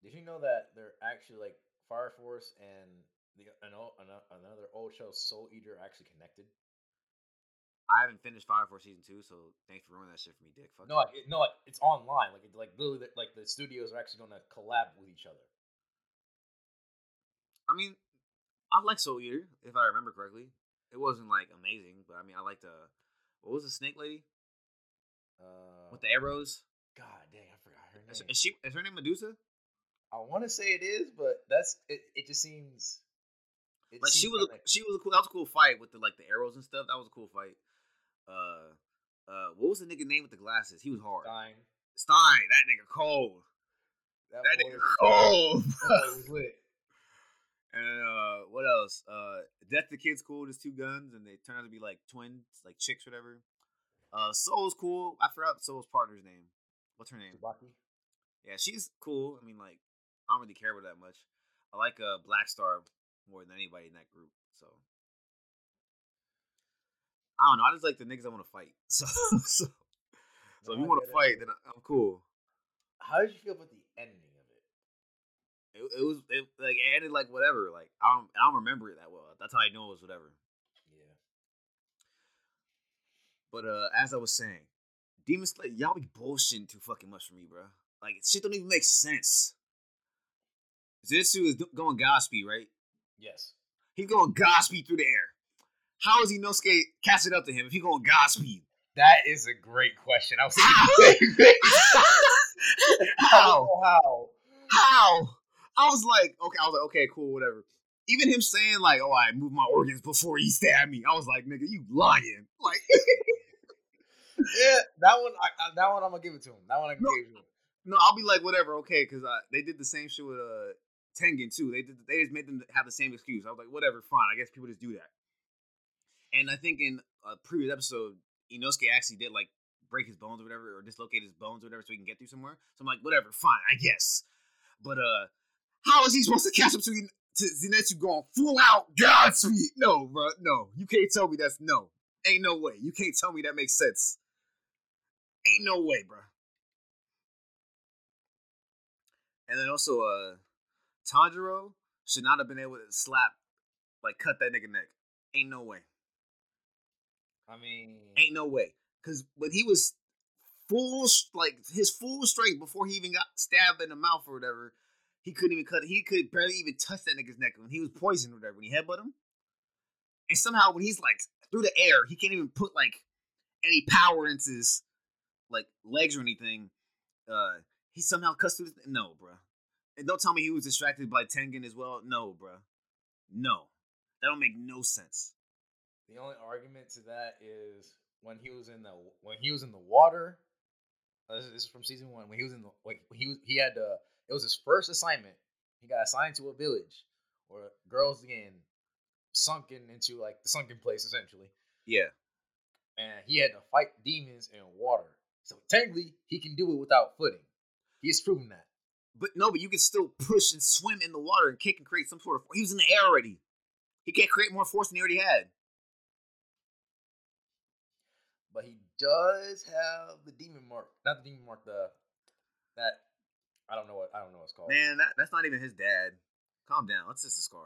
Did you know that they're actually, like, Fire Force and... The, an old, an, another old show, Soul Eater, actually connected. I haven't finished Fire Force season two, so thanks for ruining that shit for me, Dick. Fuck no, it, no, it, it's online. Like, it, like literally, like the studios are actually going to collab with each other. I mean, I like Soul Eater, if I remember correctly. It wasn't like amazing, but I mean, I liked the what was the snake lady uh, with the arrows? God dang, I forgot her name. Is, is she? Is her name Medusa? I want to say it is, but that's it. It just seems. It like she was, she was a cool. That was a cool fight with the like the arrows and stuff. That was a cool fight. Uh, uh, what was the nigga name with the glasses? He was hard. Stein. Stein. That nigga cold. That, that nigga cold. cold. That was lit. And uh, what else? Uh, Death the Kid's cool. There's two guns, and they turn out to be like twins, like chicks, whatever. Uh, Soul's cool. I forgot Soul's partner's name. What's her name? Tsubaki. Yeah, she's cool. I mean, like, I don't really care about that much. I like uh, Black Star more than anybody in that group. So I don't know. I just like the niggas I want to fight. So, so, so if you want to fight, then I'm cool. How did you feel about the ending? It, it was it, like it ended like whatever. Like I don't I don't remember it that well. That's how I know it was whatever. Yeah. But uh, as I was saying, Demon Slayer, y'all be bullshitting too fucking much for me, bro. Like shit don't even make sense. Zenitsu is going Godspeed, right? Yes. He's going Godspeed through the air. How is Inosuke catching up to him if he's going Godspeed? That is a great question. I was thinking the same thing. How? How? How? I was like, okay, I was like, okay, cool, whatever. Even him saying like, oh, I moved my organs before he stabbed me. I was like, nigga, you lying. Like, yeah, that one, I, that one, I'm gonna give it to him. That one, I can no, give it to him. No, I'll be like, whatever, okay, because they did the same shit with uh, Tengen too. They did, they just made them have the same excuse. I was like, whatever, fine. I guess people just do that. And I think in a previous episode, Inosuke actually did like break his bones or whatever, or dislocate his bones or whatever, so he can get through somewhere. So I'm like, whatever, fine, I guess. But uh. How is he supposed to catch up to, to Zenitsu going full out Godspeed? No, bro, no. You can't tell me that's no. Ain't no way. You can't tell me that makes sense. Ain't no way, bro. And then also, uh, Tanjiro should not have been able to slap, like, cut that nigga neck. Ain't no way. I mean... Ain't no way. Because when he was full, like, his full strength before he even got stabbed in the mouth or whatever... He couldn't even cut it. He could barely even touch that nigga's neck when he was poisoned or whatever, when he headbutt him. And somehow when he's like through the air, he can't even put like any power into his like legs or anything. Uh, he somehow cuts through this. No, bruh. And don't tell me he was distracted by Tengen as well. No, bruh. No. That don't make no sense. The only argument to that is when he was in the when he was in the water. Uh, this, is, this is from season one. When he was in the like he was he had uh it was his first assignment. He got assigned to a village where girls again sunken into like the sunken place essentially. Yeah. And he had to fight demons in water. So technically he can do it without footing. He's proven that. But no, but you can still push and swim in the water and kick and create some sort of force. He was in the air already. He can't create more force than he already had. But he does have the demon mark. Not the demon mark, the that I don't know what I don't know what it's called. Man, that, that's not even his dad. Calm down. That's just a scar.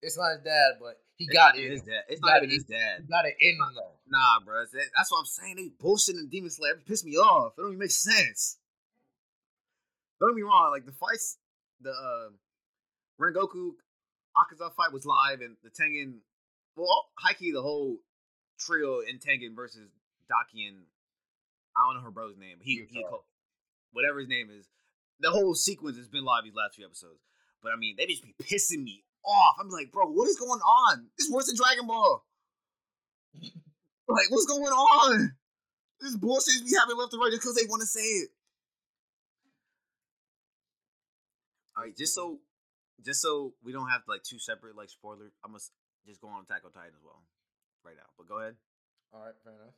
It's not his dad, but he got it. His dad. It's not even his dad. He got it in him though. Nah, bro. That's what I'm saying. They bullshitting the Demon Slayer. It pissed me off. It don't even make sense. Don't get me wrong. Like the fights, the uh, Rengoku Akaza fight was live, and the Tengen, well, Haki, the whole trio in Tengen versus Daki and I don't know her brother's name, but he, he whatever his name is. The whole sequence has been live these last few episodes. But, I mean, they just be pissing me off. I'm like, bro, what is going on? This is worse than Dragon Ball. Like, what's going on? This bullshit we having left and right just because they want to say it. All right, just so just so we don't have, like, two separate, like, spoilers, I must just go on Attack on Titan as well right now. But go ahead. All right, fair enough.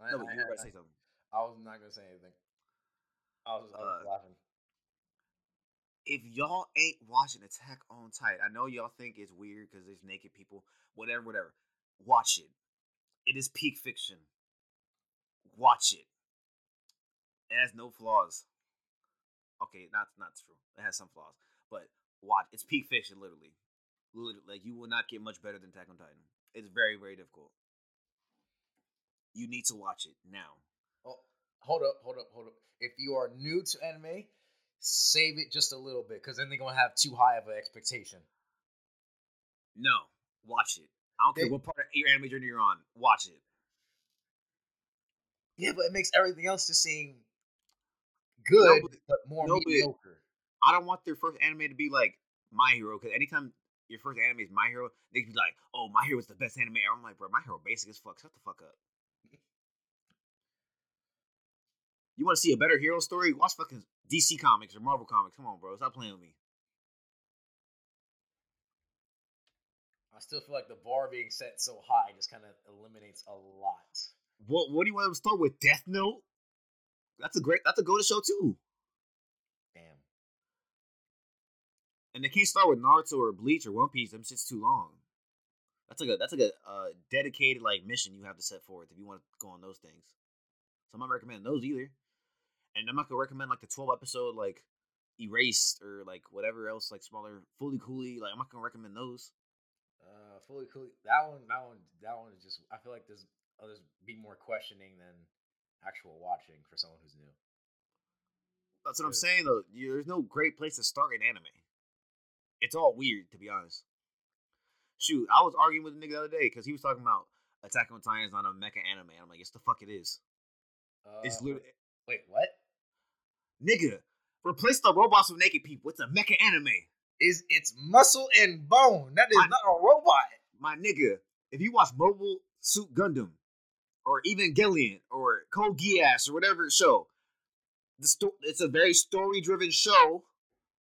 I, no, I, you were about to say something. I was not going to say anything. I was just I was uh, laughing. If y'all ain't watching Attack on Titan, I know y'all think it's weird because there's naked people, whatever, whatever. Watch it. It is peak fiction. Watch it. It has no flaws. Okay, not not true. It has some flaws, but watch. It's peak fiction, literally. Literally, like you will not get much better than Attack on Titan. It's very, very difficult. You need to watch it now. Oh, hold up, hold up, hold up. If you are new to anime. Save it just a little bit, because then they're going to have too high of an expectation. No. Watch it. I don't they, care what part of your anime journey you're on. Watch it. Yeah, but it makes everything else just seem good, no, but, but more no, mediocre. But I don't want their first anime to be like My Hero, because anytime your first anime is My Hero, they can be like, oh, My Hero is the best anime ever. I'm like, bro, My Hero basic as fuck. Shut the fuck up. You want to see a better hero story? Watch fucking D C Comics or Marvel Comics. Come on, bro. Stop playing with me. I still feel like the bar being set so high just kind of eliminates a lot. What What do you want to start with? Death Note? That's a great. That's a go to show too. Damn. And they can't start with Naruto or Bleach or One Piece. Them shit's too long. That's like a that's like a uh, dedicated like mission you have to set forth if you want to go on those things. So I'm not recommending those either. And I'm not gonna recommend like the twelve episode like Erased or like whatever else like smaller Fully Cooley. Like I'm not gonna recommend those. Uh, Fully Cooley. That one. That one. That one is just. I feel like there's others be more questioning than actual watching for someone who's new. That's what I'm saying though. You, there's no great place to start an anime. It's all weird to be honest. Shoot, I was arguing with a nigga the other day because he was talking about Attack on Titan is not a mecha anime. I'm like, yes, the fuck it is. Uh, it's literally. Wait, what? Nigga, replace the robots with naked people. It's a mecha anime. Is it's muscle and bone? That is my, not a robot. My nigga, if you watch Mobile Suit Gundam, or Evangelion, or Code Geass, or whatever show, the sto- it's a very story-driven show,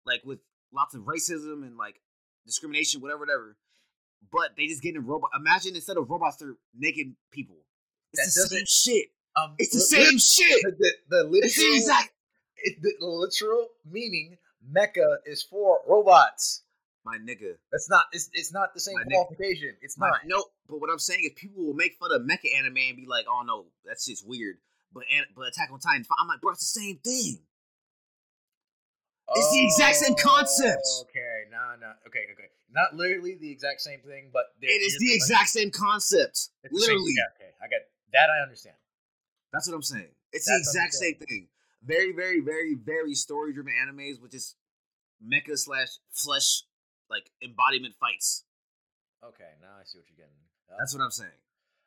like with lots of racism and like discrimination, whatever, whatever. But they just get in robot. Imagine instead of robots, they're naked people. It's that the same shit. Um, it's the li- same shit. The, the, the literal, it's the exact. It, the literal meaning mecha is for robots. My nigga, that's not. It's, it's not the same My qualification. Nigga. It's not. No, but what I'm saying is people will make fun of mecha anime and be like, "Oh no, that shit's weird." But but Attack on Titan, I'm like, bro, it's the same thing. It's the exact same concept. Okay, no, nah, no. Nah. Okay, okay. Not literally the exact same thing, but... It is the exact same concept. Literally. Okay, I got... That I understand. That's what I'm saying. It's the exact same thing. Very, very, very, very story-driven animes with just mecha slash flesh, like, embodiment fights. Okay, now I see what you're getting. Uh, That's what I'm saying.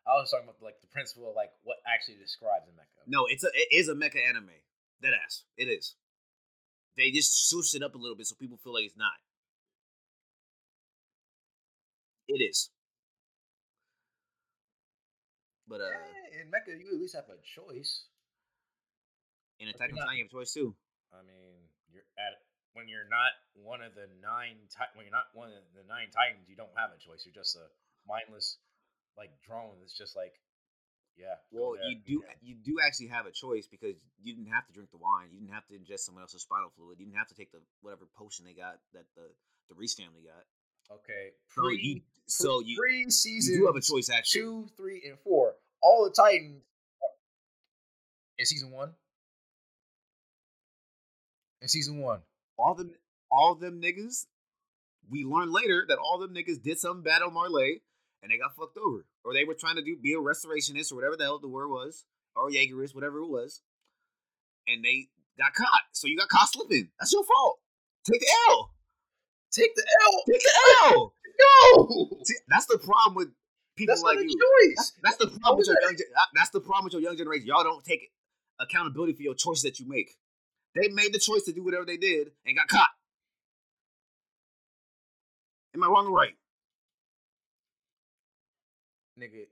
I was talking about, like, the principle of, like, what actually describes a mecha. No, it's a, it is a mecha anime. Deadass. It is. They just switched it up a little bit so people feel like it's not. It is. But, uh... Yeah, in mecha, you at least have a choice. In Attack on Titan, you have a choice, too. I mean, you're at... When you're not one of the nine... When you're not one of the nine Titans, you don't have a choice. You're just a mindless, like, drone that's just like, yeah. Well, you do you do actually have a choice because you didn't have to drink the wine. You didn't have to ingest someone else's spinal fluid. You didn't have to take the whatever potion they got that the, the Reese family got. Okay, pre so you, so you, pre season you do have a choice actually. Two, three, and four. All the Titans in season one. In season one, all them, all them niggas. We learned later that all them niggas did something bad on Marley, and they got fucked over, or they were trying to do be a restorationist or whatever the hell the word was, or Jaegerist, whatever it was, and they got caught. So you got caught slipping. That's your fault. Take the L. Take the L. Take the L. No. See, that's the problem with people that's like not a you. Choice. That's, that's the problem with your young. That's the problem with your young generation. Y'all don't take accountability for your choices that you make. They made the choice to do whatever they did and got caught. Am I wrong or right, nigga?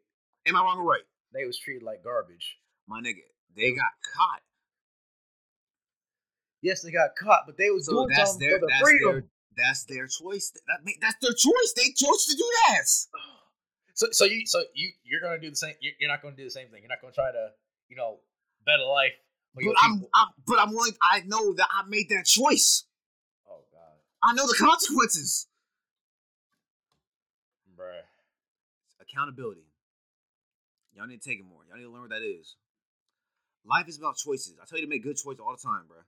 Am I wrong or right? They was treated like garbage, my nigga. They got caught. Yes, they got caught, but they was so doing that's their, for the that's freedom. Their, That's their choice. That that's their choice. They chose to do that. So, so you, so you, you're gonna do the same. You're not gonna do the same thing. You're not gonna try to, you know, better life. But I'm, I'm, but I'm willing. I know that I made that choice. Oh God! I know the consequences. Bruh. Accountability. Y'all need to take it more. Y'all need to learn what that is. Life is about choices. I tell you to make good choices all the time, bruh.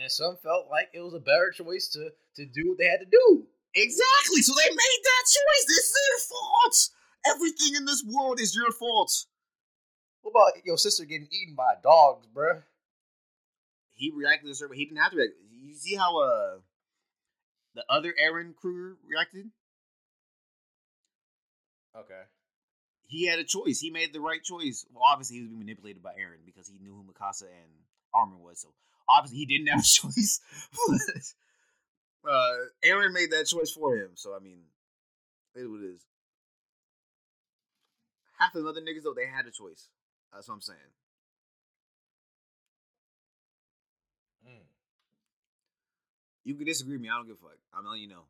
And some felt like it was a better choice to, to do what they had to do. Exactly. So they made that choice. It's their fault. Everything in this world is your fault. What about your sister getting eaten by dogs, bruh? He reacted to the server. He didn't have to react. You see how uh the other Aaron Kruger reacted? Okay. He had a choice. He made the right choice. Well, obviously, he was being manipulated by Aaron because he knew who Mikasa and Armin was, so... Obviously, he didn't have a choice. uh, Aaron made that choice for him. So, I mean, it is what it is. Half of the other niggas, though, they had a choice. That's what I'm saying. Mm. You can disagree with me. I don't give a fuck. I'm letting you know.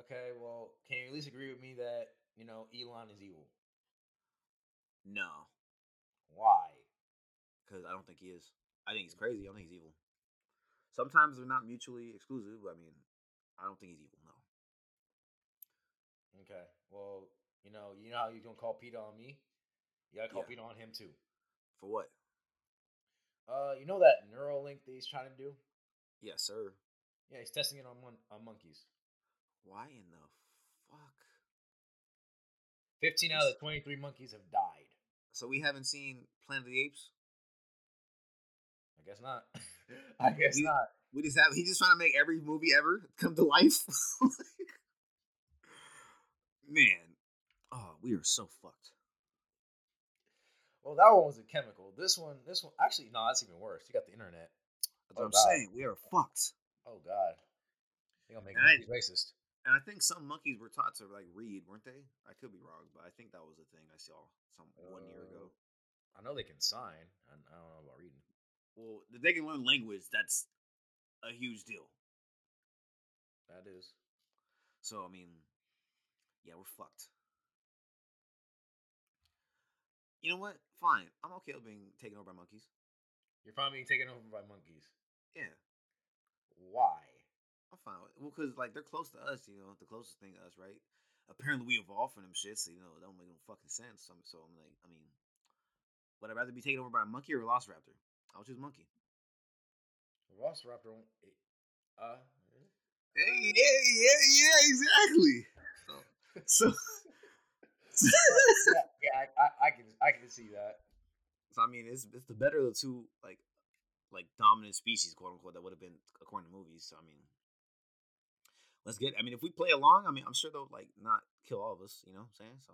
Okay, well, can you at least agree with me that, you know, Elon is evil? No. Why? Because I don't think he is. I think he's crazy. I don't think he's evil. Sometimes they're not mutually exclusive, but I mean, I don't think he's evil, no. Okay, well, you know, you know how you're going to call Peter on me? You got to call yeah. Peter on him, too. For what? Uh, you know that Neuralink that he's trying to do? Yes, sir. Yeah, he's testing it on mon- on monkeys. Why in the fuck? fifteen out of the twenty-three monkeys have died. So we haven't seen Planet of the Apes? I guess not. I guess we, not. We just have. He's just trying to make every movie ever come to life. Man, oh, we are so fucked. Well, that one was a chemical. This one, this one, actually, no, that's even worse. You got the internet. That's oh, what I'm God. saying. We are fucked. Oh God, they're gonna make monkeys racist. And I think some monkeys were taught to like read, weren't they? I could be wrong, but I think that was a thing I saw some uh, one year ago. I know they can sign. I, I don't know about reading. Well, if they can learn language, that's a huge deal. That is. So, I mean, yeah, we're fucked. You know what? Fine. I'm okay with being taken over by monkeys. You're fine being taken over by monkeys? Yeah. Why? I'm fine with it. Well, because, like, they're close to us, you know, the closest thing to us, right? Apparently, we evolved from them shit, so, you know, that don't make no fucking sense. So, so I'm like, I mean, would I rather be taken over by a monkey or a velociraptor? I'll choose monkey. Velociraptor. Uh, hey, yeah, yeah, yeah, exactly. So, so yeah, yeah I, I can, I can see that. So I mean, it's it's the better of the two, like, like dominant species, quote unquote, that would have been according to movies. So I mean, let's get. I mean, if we play along, I mean, I'm sure they'll like not kill all of us. You know what I'm saying? So.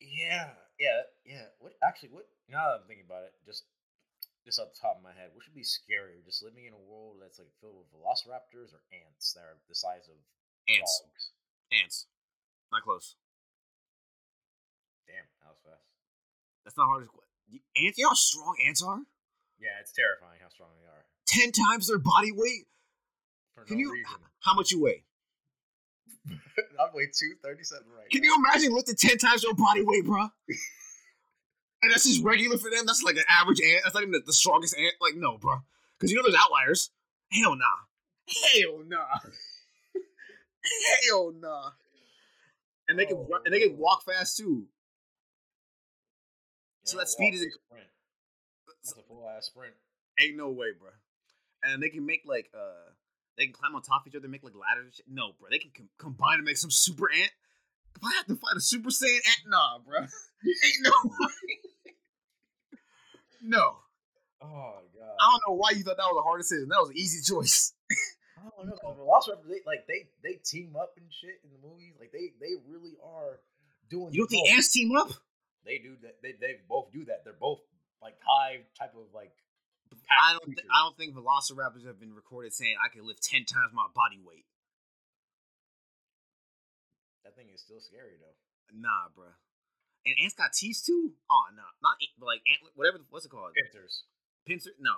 Yeah. Yeah, yeah. What actually? What? Now that I'm thinking about it, just just off the top of my head, what should be scarier? Just living in a world that's like filled with velociraptors or ants that are the size of ants. Dogs? Ants. Not close. Damn, that was fast. That's not hard. You, ants. You know how strong ants are? Yeah, it's terrifying how strong they are. Ten times their body weight. For Can no you? Reason. How much you weigh? I weigh two thirty-seven right now. Can you imagine lifting ten times your body weight, bro? And that's just regular for them? That's like an average ant? That's not even the, the strongest ant? Like, no, bro. Because you know there's outliers. Hell nah. Hell nah. Hell nah. And they, oh, can, and they can walk fast, too. Yeah, so that speed is... Sprint. That's a full-ass sprint. Ain't no way, bro. And they can make, like, uh... they can climb on top of each other and make, like, ladders and shit. No, bro. They can com- combine and make some super ant. If I have to fight a super saiyan ant, nah, bro. Ain't no way. No. Oh, God. I don't know why you thought that was a hard decision. That was an easy choice. I don't know. Velociraptors, they, like, they, they team up and shit in the movies. Like, they, they really are doing... You don't think ants team up? They do that. They, they both do that. They're both, like, hive type of, like... I don't. Th- I don't think velociraptors have been recorded saying I can lift ten times my body weight. That thing is still scary though. Nah, bro. And ants got teeth too. Oh no, nah. Not like ant. Whatever. What's it called? Pincers. Pincers. No,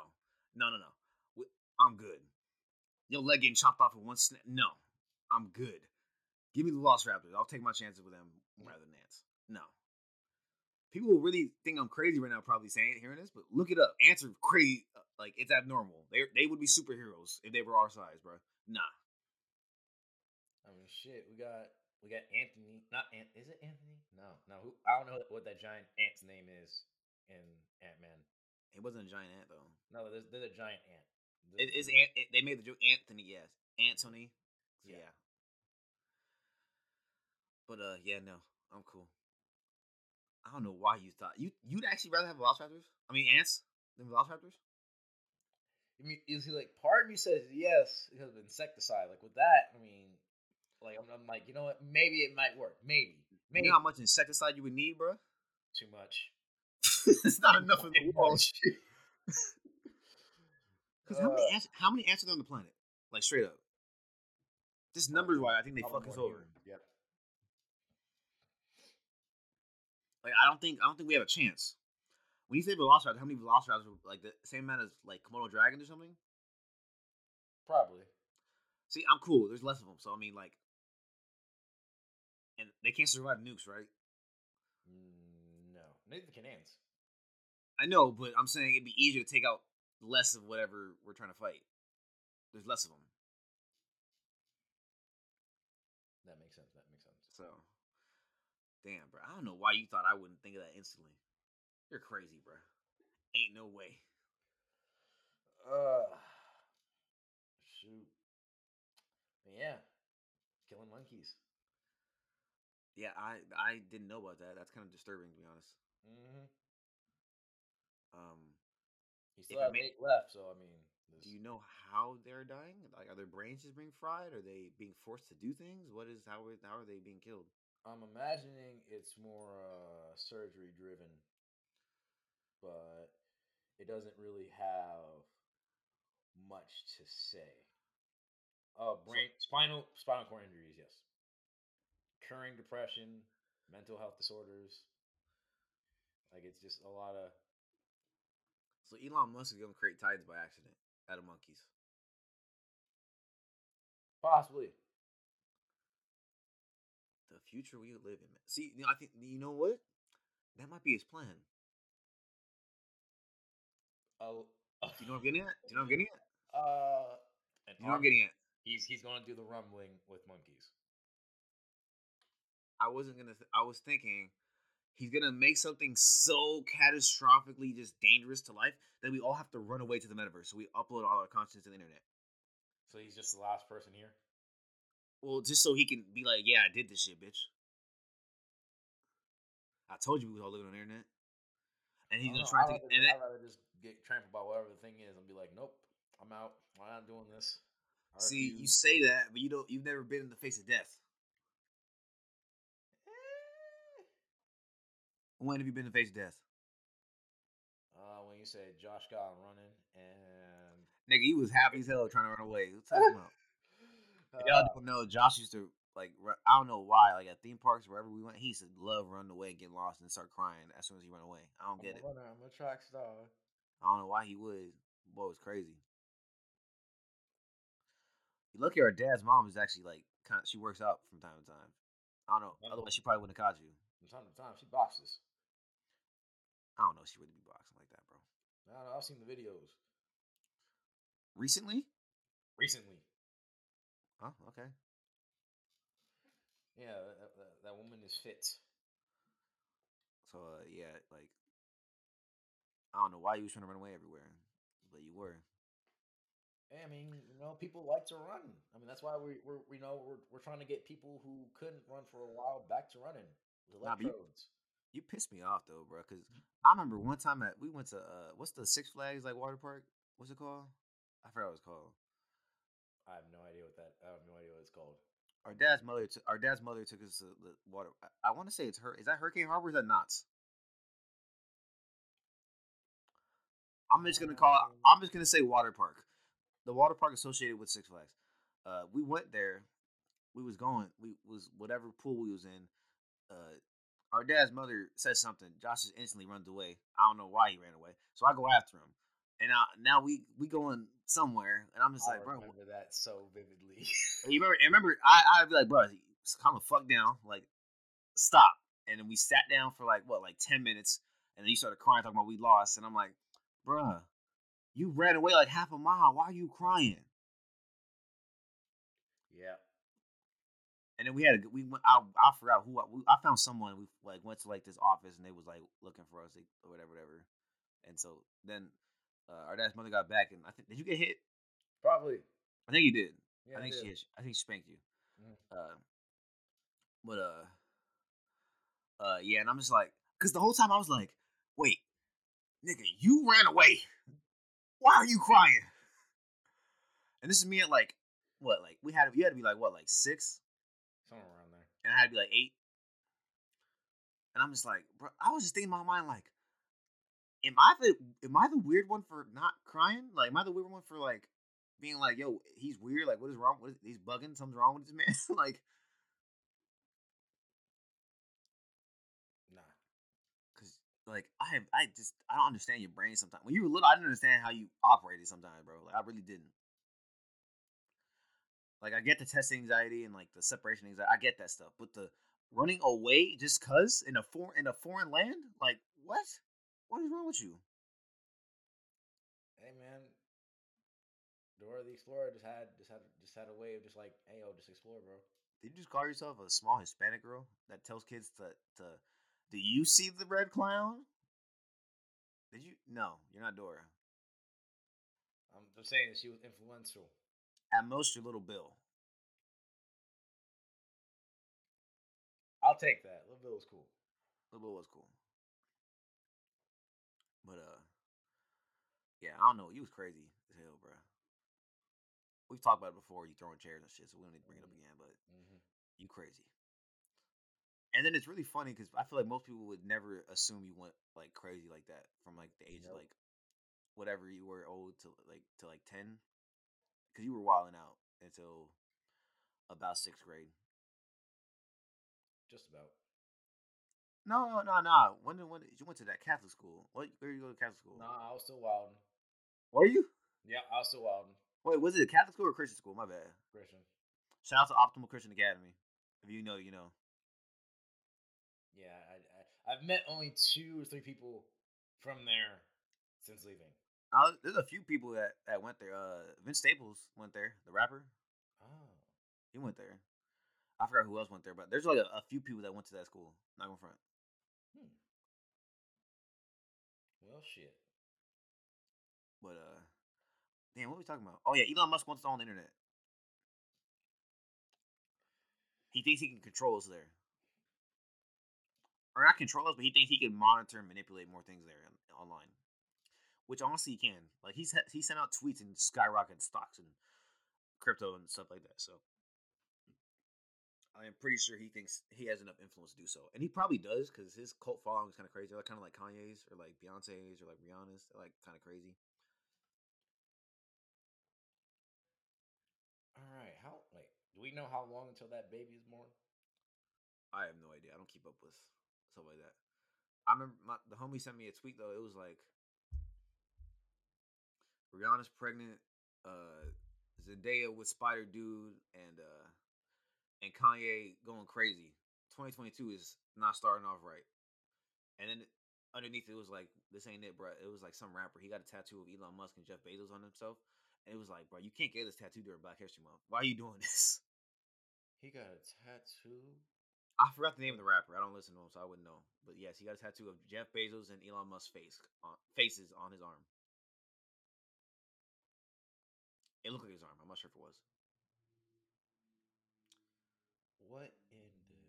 no, no, no. I'm good. Your leg getting chopped off in one snap. No, I'm good. Give me the velociraptors. I'll take my chances with them rather than ants. No. People will really think I'm crazy right now, probably saying hearing this, but look it up. Ants are crazy, like it's abnormal. They they would be superheroes if they were our size, bro. Nah. I mean, shit. We got we got Anthony. Not Ant. Is it Anthony? No, no. Who, I don't know what that giant ant's name is in Ant-Man. It wasn't a giant ant though. No, there's there's a giant ant. There's it is ant. It, they made the joke Anthony. Yes, Anthony. Yeah. yeah. But uh, yeah, no, I'm cool. I don't know why you thought you you'd actually rather have velociraptors. I mean ants than velociraptors. I mean, is he like? Part of me says yes because of insecticide. Like with that, I mean, like I'm, I'm like you know what? Maybe it might work. Maybe. Maybe. You know how much insecticide you would need, bro? Too much. It's not enough in the world. Because uh, how many ants? How many ants are there on the planet? Like straight up. This numbers wise, I think they fuck us over. Yep. Like I don't think I don't think we have a chance. When you say velociraptors, how many velociraptors? Like the same amount as like Komodo dragons or something? Probably. See, I'm cool. There's less of them, so I mean, like, and they can't survive nukes, right? No, neither can ants. I know, but I'm saying it'd be easier to take out less of whatever we're trying to fight. There's less of them. That makes sense. That makes sense. So, damn, bro. I don't know why you thought I wouldn't think of that instantly. You're crazy, bro. Ain't no way. Uh, shoot. Yeah, killing monkeys. Yeah, I I didn't know about that. That's kind of disturbing, to be honest. Mm-hmm. Um, he still has eight left, so I mean, do you know how they're dying? Like, are their brains just being fried? Are they being forced to do things? What is how is how are they being killed? I'm imagining it's more uh, surgery driven, but it doesn't really have much to say. Uh, brain, spinal, spinal cord injuries, yes. Curing depression, mental health disorders. Like, it's just a lot of. So Elon Musk is gonna create tides by accident out of monkeys. Possibly. The future we live in. See, I think you know what? That might be his plan. Oh, uh, do you know what I'm getting at? Do you know what I'm getting at? Uh, do you know what I'm getting at? He's he's gonna do the rumbling with monkeys. I wasn't gonna. Th- I was thinking he's gonna make something so catastrophically just dangerous to life that we all have to run away to the metaverse. So we upload all our consciousness to the internet. So he's just the last person here. Well, just so he can be like, yeah, I did this shit, bitch. I told you we was all living on the internet. And he's gonna know, try I'd to. Rather, and that, I'd rather just get trampled by whatever the thing is and be like, nope, I'm out. I'm not doing this. See, you say that, but you don't. You've never been in the face of death. When have you been in the face of death? Uh, when you said Josh got running and nigga, he was happy as hell trying to run away. What's talking about? If y'all don't know, Josh used to like. Run, I don't know why. Like at theme parks, wherever we went, he used to love running away and get lost and start crying as soon as he ran away. I don't I'm get a runner, it. I'm a track star. I don't know why he would. Boy, it was crazy. Lucky our dad's mom is actually like kind of, she works out from time to time. I don't know. Otherwise, she probably wouldn't have caught you. From time to time, she boxes. I don't know. She wouldn't be boxing like that, bro. No, no, I've seen the videos. Recently? Recently. Oh, okay. Yeah, that, that, that woman is fit. So uh, yeah, like I don't know why you was trying to run away everywhere, but you were. I mean, you know, people like to run. I mean, that's why we we we know we're we're trying to get people who couldn't run for a while back to running. Nah, you, you pissed me off though, bro. Because I remember one time at we went to uh, what's the Six Flags like water park? What's it called? I forgot what it's called. I have no idea what that. I have no idea what it's called. Our dad's mother. T- our dad's mother took us to the water. I, I want to say it's her. Is that Hurricane Harbor? Or is that Knott's? I'm just gonna call it. I'm just gonna say water park. The water park associated with Six Flags. Uh, we went there. We was going. We was whatever pool we was in. Uh, our dad's mother says something. Josh just instantly runs away. I don't know why he ran away. So I go after him. And I, now we we going somewhere. And I'm just I like, bro. I remember that so vividly. And you remember? And remember? I I'd be like, bro, calm the fuck down. Like, stop. And then we sat down for like what, like ten minutes. And then you started crying, talking about we lost. And I'm like, bro. You ran away like half a mile. Why are you crying? Yeah. And then we had a we went. I I forgot who I, we, I found someone. We like went to like this office and they was like looking for us like, or whatever, whatever. And so then uh, our dad's mother got back and I think did you get hit? Probably. I think you did. Yeah, I think I did. she. I think she spanked you. Mm-hmm. Uh, but uh, uh, yeah. And I'm just like, cause the whole time I was like, wait, nigga, you ran away. Why are you crying? And this is me at like, what, like, we had, you had to be like, what, like six? Somewhere around there. And I had to be like eight. And I'm just like, bro, I was just thinking in my mind, like, am I the, am I the weird one for not crying? Like, am I the weird one for, like, being like, yo, he's weird? Like, what is wrong? What is, he's bugging? Something's wrong with this man? Like. Like, I have, I just, I don't understand your brain sometimes. When you were little, I didn't understand how you operated sometimes, bro. Like, I really didn't. Like, I get the test anxiety and, like, the separation anxiety. I get that stuff. But the running away just because in a for- in a foreign land? Like, what? What is wrong with you? Hey, man. Dora the Explorer just had just had, just had a way of just like, hey, yo, just explore, bro. Did you just call yourself a small Hispanic girl that tells kids to, to do you see the red clown? Did you? No, you're not Dora. I'm just saying that she was influential. At most, your little Bill. I'll take that. Little Bill was cool. Little Bill was cool. But, uh, yeah, I don't know. You was crazy as hell, bro. We've talked about it before, you throwing chairs and shit, so we don't need to bring it up again, but mm-hmm. you crazy. And then it's really funny, because I feel like most people would never assume you went, like, crazy like that from, like, the age nope. of, like, whatever you were old to, like, to like ten. Because you were wilding out until about sixth grade. Just about. No, no, no, no. When did, when did, you went to that Catholic school. What, where did you go to Catholic school? Nah, I was still wilding. Were you? Yeah, I was still wilding. Wait, was it a Catholic school or Christian school? My bad. Christian. Shout out to Optimal Christian Academy. If you know, you know. Yeah, I, I, I've met only two or three people from there since leaving. Uh, there's a few people that, that went there. Uh, Vince Staples went there, the rapper. Oh. He went there. I forgot who else went there, but there's like a, a few people that went to that school. Not gonna front. Hmm. Well, shit. But, uh. Damn, what are we talking about? Oh, yeah, Elon Musk wants it on the internet. He thinks he can control us there. Or not control us, but he thinks he can monitor and manipulate more things there online. Which, honestly, he can. Like, he's he sent out tweets and skyrocketed stocks and crypto and stuff like that. So, I am pretty sure he thinks he has enough influence to do so. And he probably does, because his cult following is kind of crazy. They're kind of like Kanye's, or like Beyonce's, or like Rihanna's. They're like kind of crazy. We know how long until that baby is born? I have no idea. I don't keep up with stuff like that. I remember my, the homie sent me a tweet, though. It was like, Rihanna's pregnant, uh, Zendaya with Spider Dude, and uh, and Kanye going crazy. twenty twenty-two is not starting off right. And then underneath it was like, this ain't it, bro. It was like some rapper. He got a tattoo of Elon Musk and Jeff Bezos on himself. And it was like, bro, you can't get this tattoo during Black History Month. Why are you doing this? He got a tattoo. I forgot the name of the rapper. I don't listen to him, so I wouldn't know. But yes, he got a tattoo of Jeff Bezos and Elon Musk's face on, faces on his arm. It looked like his arm. I'm not sure if it was. What in the?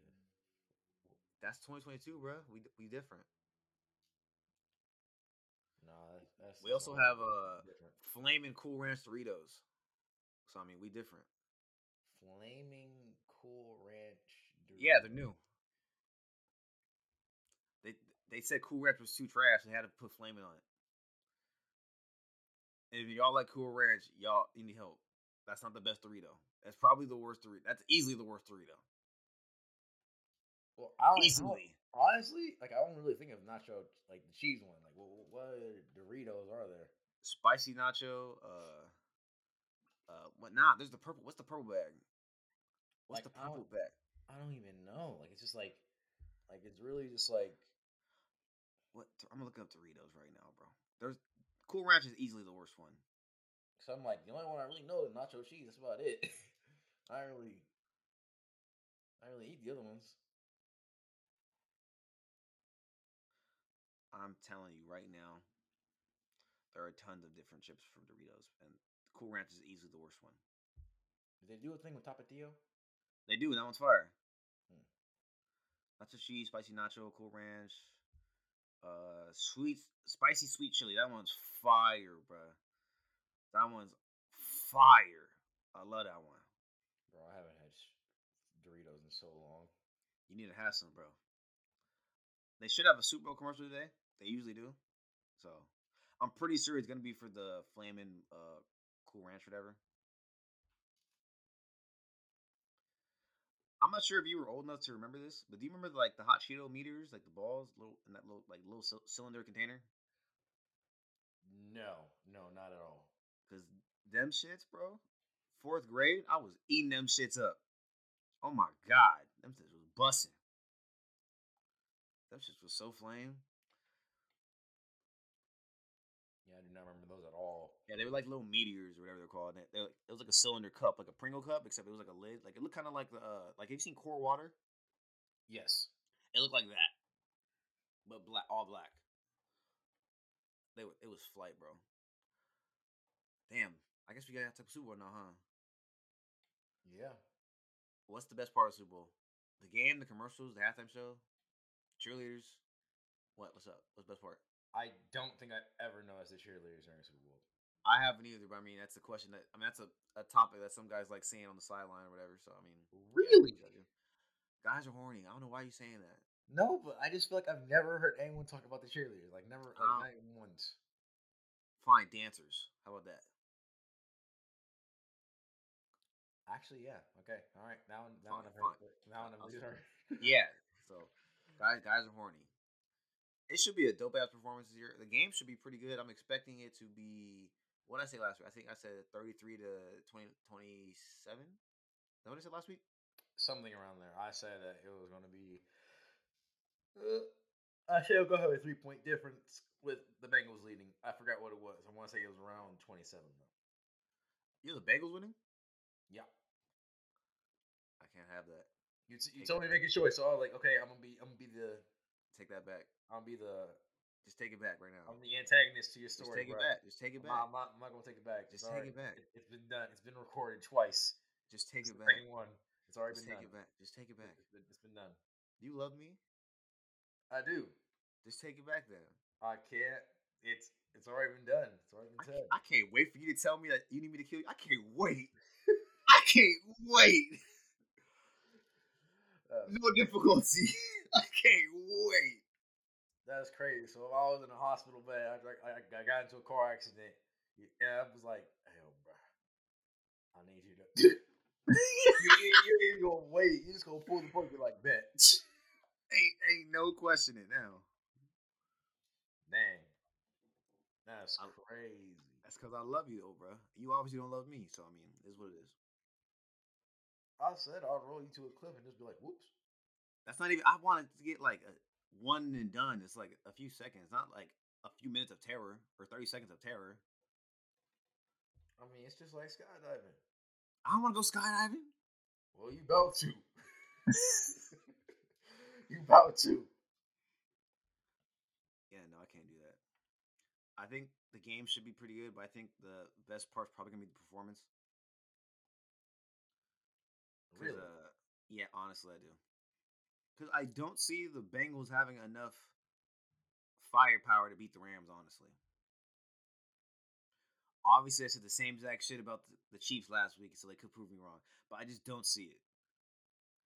That's twenty twenty-two, bro. We we different. Nah, that's. We also have uh Flamin' Cool Ranch Doritos. So I mean, we different. Flaming Cool Ranch Doritos. Yeah, they're new. They they said Cool Ranch was too trash. They had to put Flamin' on it. If y'all like Cool Ranch, y'all need help. That's not the best Dorito. That's probably the worst Dorito. That's easily the worst Dorito. Well, I don't, easily. I don't, honestly, like I don't really think of nacho like the cheese one. Like, what, what Doritos are there? Spicy nacho. Uh. Uh, what not? Nah, there's the purple. What's the purple bag? What's like, the purple I bag? I don't even know. Like it's just like, like it's really just like. What I'm gonna look up Doritos right now, bro. There's Cool Ranch is easily the worst one. So I'm like the only one I really know is nacho cheese. That's about it. I don't really, I don't really eat the other ones. I'm telling you right now, there are tons of different chips from Doritos and. Cool Ranch is easily the worst one. Did they do a thing with Tapatio? They do. That one's fire. Hmm. Nacho cheese, spicy nacho, Cool Ranch, uh, sweet, spicy sweet chili. That one's fire, bro. That one's fire. I love that one. Bro, I haven't had Doritos in so long. You need to have some, bro. They should have a Super Bowl commercial today. They usually do. So, I'm pretty sure it's gonna be for the Flamin' uh. Cool Ranch, whatever. I'm not sure if you were old enough to remember this, but do you remember like the hot Cheeto meters, like the balls, little in that little like little c- cylinder container? No, no, not at all. Cause them shits, bro, fourth grade, I was eating them shits up. Oh my God, them shits was busting. That shit was so flame. Yeah, I do not remember those at all. Yeah, they were like little meteors or whatever they're called. They were, it was like a cylinder cup, like a Pringle cup, except it was like a lid. Like it looked kind of like the uh, like have you seen Core Water? Yes, it looked like that, but black, all black. They were, it was flight, bro. Damn, I guess we gotta have to Super Bowl now, huh? Yeah. What's the best part of Super Bowl? The game, the commercials, the halftime show, cheerleaders. What? What's up? What's the best part? I don't think I ever noticed the cheerleaders during Super Bowl. I haven't either, but I mean, that's a question that I mean, that's a, a topic that some guys like saying on the sideline or whatever. So I mean, really, yeah, guys are horny. I don't know why you're saying that. No, but I just feel like I've never heard anyone talk about the cheerleaders. Like never, um, like, not once. Fine, dancers. How about that? Actually, yeah. Okay. All right. Now, now fine, I've heard. Fine. Now I've heard. Yeah. So, guys, guys are horny. It should be a dope ass performance this year. The game should be pretty good. I'm expecting it to be. What did I say last week? I think I said thirty-three to twenty, twenty-seven. Is that what I said last week? Something around there. I said that it was going to be. Uh, I should go ahead with a three point difference with the Bengals leading. I forgot what it was. I want to say it was around twenty-seven though. You know, the Bengals winning? Yeah. I can't have that. You t- you told me to make a choice, so I was like, okay, I'm gonna be I'm gonna be the take that back. I'll be the just take it back right now. I'm the antagonist to your story. Just take bro. it back. Just take it back. I'm not, I'm not gonna take it back. Just Sorry. take it back. It, it's been done. It's been recorded twice. Just take it's it back. One. It's already just been take done. It back. Just take it back. It's been, it's been done. You love me? I do. Just take it back then. I can't. It's it's already been done. It's already been said. I, I can't wait for you to tell me that you need me to kill you. I can't wait. I can't wait. Uh, no difficulty. I can't wait. That's crazy. So if I was in a hospital bed, I, I, I got into a car accident. Yeah, I was like, hell, bro. I need you to. You ain't gonna wait. You just gonna pull the plug. You're like, bet. Ain't, ain't no questioning now. Dang. That's I'm, crazy. That's because I love you, though, bro. You obviously don't love me, so, I mean, it's what it is. I said I'll roll you to a cliff and just be like, whoops. That's not even... I wanted to get, like, a one and done. It's, like, a few seconds. Not, like, a few minutes of terror or thirty seconds of terror. I mean, it's just like skydiving. I don't want to go skydiving. Well, you about to. You about to. Yeah, no, I can't do that. I think the game should be pretty good, but I think the best part's probably going to be the performance. Really? Uh, yeah, honestly, I do. Because I don't see the Bengals having enough firepower to beat the Rams, honestly. Obviously, I said the same exact shit about the, the Chiefs last week, so they could prove me wrong. But I just don't see it.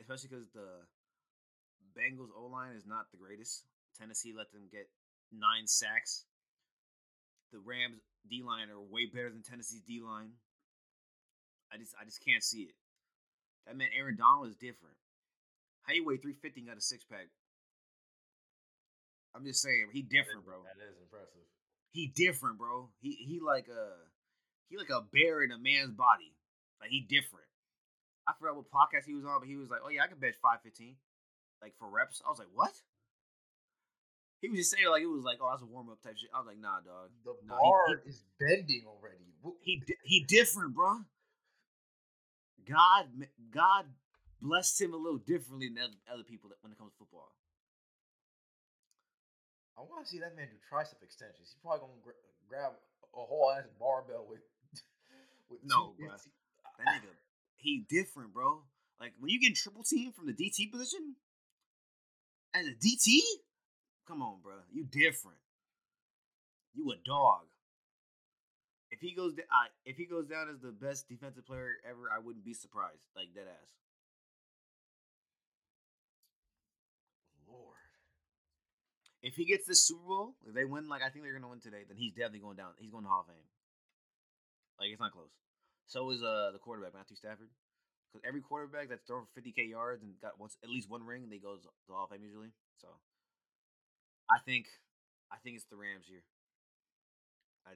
Especially because the Bengals O-line is not the greatest. Tennessee let them get nine sacks. The Rams D-line are way better than Tennessee's D-line. I just I just can't see it. That meant Aaron Donald is different. How you weigh three fifty and got a six-pack? I'm just saying, he different, bro. That is impressive. He different, bro. He he like a he like a bear in a man's body. Like, he different. I forgot what podcast he was on, but he was like, oh, yeah, I can bench five fifteen. Like, for reps. I was like, what? He was just saying, like, it was like, oh, that's a warm-up type shit. I was like, nah, dog. The nah, bar he, he, is bending already. He he different, bro. God God blessed him a little differently than other people when it comes to football. I want to see that man do tricep extensions. He's probably going to gra- grab a whole-ass barbell with... with no, bro. That nigga, he different, bro. Like, when you get triple team from the D T position... As a D T? Come on, bro. You different. You a dog. If he goes, da- I, if he goes down as the best defensive player ever, I wouldn't be surprised. Like, dead ass. Lord. If he gets this Super Bowl, if they win, like I think they're gonna win today, then he's definitely going down. He's going to Hall of Fame. Like, it's not close. So is uh the quarterback, Matthew Stafford. Because every quarterback that's thrown for fifty K yards and got once, at least one ring, they go to the Hall of Fame usually. So, I think, I think it's the Rams here. I,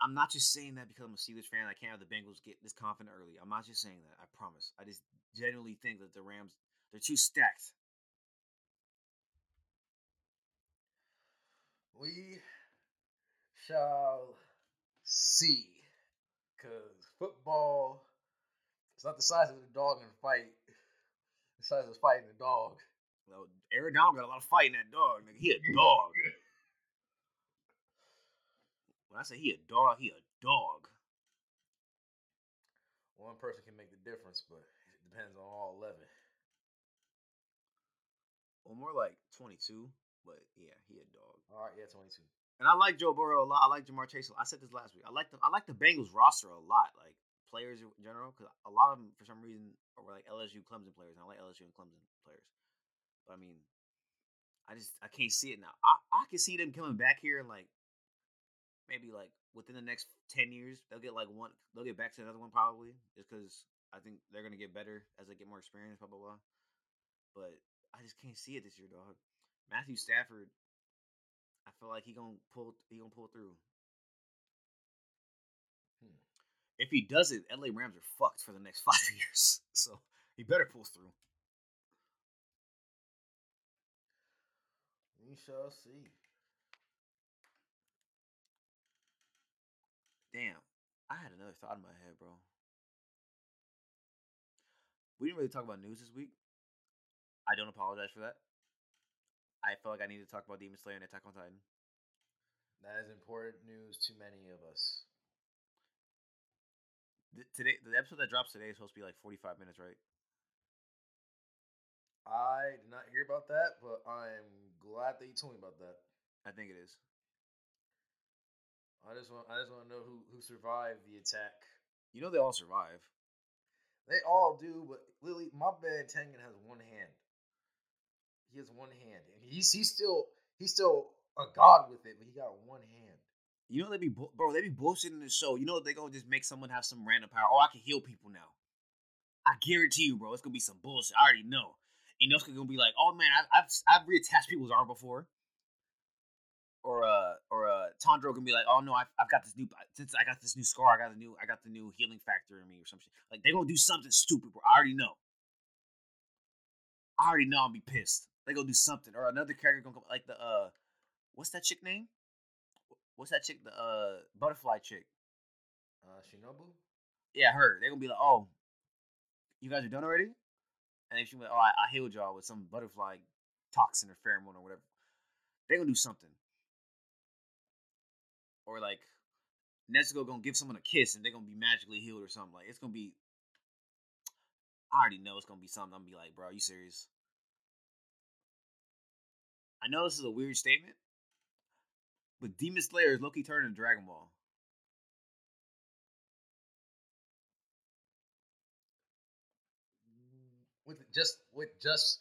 I'm not just saying that because I'm a Steelers fan. I can't have the Bengals get this confident early. I'm not just saying that. I promise. I just genuinely think that the Rams, they're too stacked. We shall see. Because football, it's not the size of the dog in a fight. The size of fighting a dog. Well, Aaron Donald got a lot of fighting that dog. Nigga, he a dog. When I say he a dog, he a dog. One person can make the difference, but it depends on all eleven. Well, more like twenty-two, but yeah, he a dog. All right, yeah, twenty-two. And I like Joe Burrow a lot. I like Jamar Chase. I said this last week. I like the I like the Bengals roster a lot, like players in general, because a lot of them for some reason are like L S U, Clemson players, and I like L S U and Clemson players. But I mean, I just I can't see it now. I I can see them coming back here and like. Maybe like within the next ten years, they'll get like one. They'll get back to another one probably, just because I think they're gonna get better as they get more experience. Blah blah blah. But I just can't see it this year, dog. Matthew Stafford, I feel like he gonna pull. He gonna pull through. Hmm. If he doesn't, L A Rams are fucked for the next five years. So he better pull through. We shall see. Damn, I had another thought in my head, bro. We didn't really talk about news this week. I don't apologize for that. I felt like I needed to talk about Demon Slayer and Attack on Titan. That is important news to many of us. The, today, the episode that drops today is supposed to be like forty-five minutes, right? I did not hear about that, but I'm glad that you told me about that. I think it is. I just want I just want to know who, who survived the attack. You know they all survive. They all do, but Lily, my bad Tengen has one hand. He has one hand. And he's he's still he's still a god with it, but he got one hand. You know they be bro, they be bullshitting in this show. You know they gonna just make someone have some random power. Oh, I can heal people now. I guarantee you, bro, it's gonna be some bullshit. I already know. And those gonna be like, oh man, I've I've I've reattached people's arm before. Or uh, or uh, Tondro can be like, oh no, I've I've got this new since I got this new scar, I got the new I got the new healing factor in me or some shit. Like they gonna do something stupid, bro. I already know. I already know I'll be pissed. They gonna do something, or another character gonna come like the uh, what's that chick name? What's that chick? The uh, butterfly chick. Uh, Shinobu. Yeah, her. They gonna be like, oh, you guys are done already, and then she went, like, oh, I, I healed y'all with some butterfly toxin or pheromone or whatever. They gonna do something. Or like Nezuko gonna give someone a kiss and they're gonna be magically healed or something. Like it's gonna be I already know it's gonna be something. I'm gonna be like, bro, are you serious? I know this is a weird statement, but Demon Slayer is low-key turning Dragon Ball. With just with just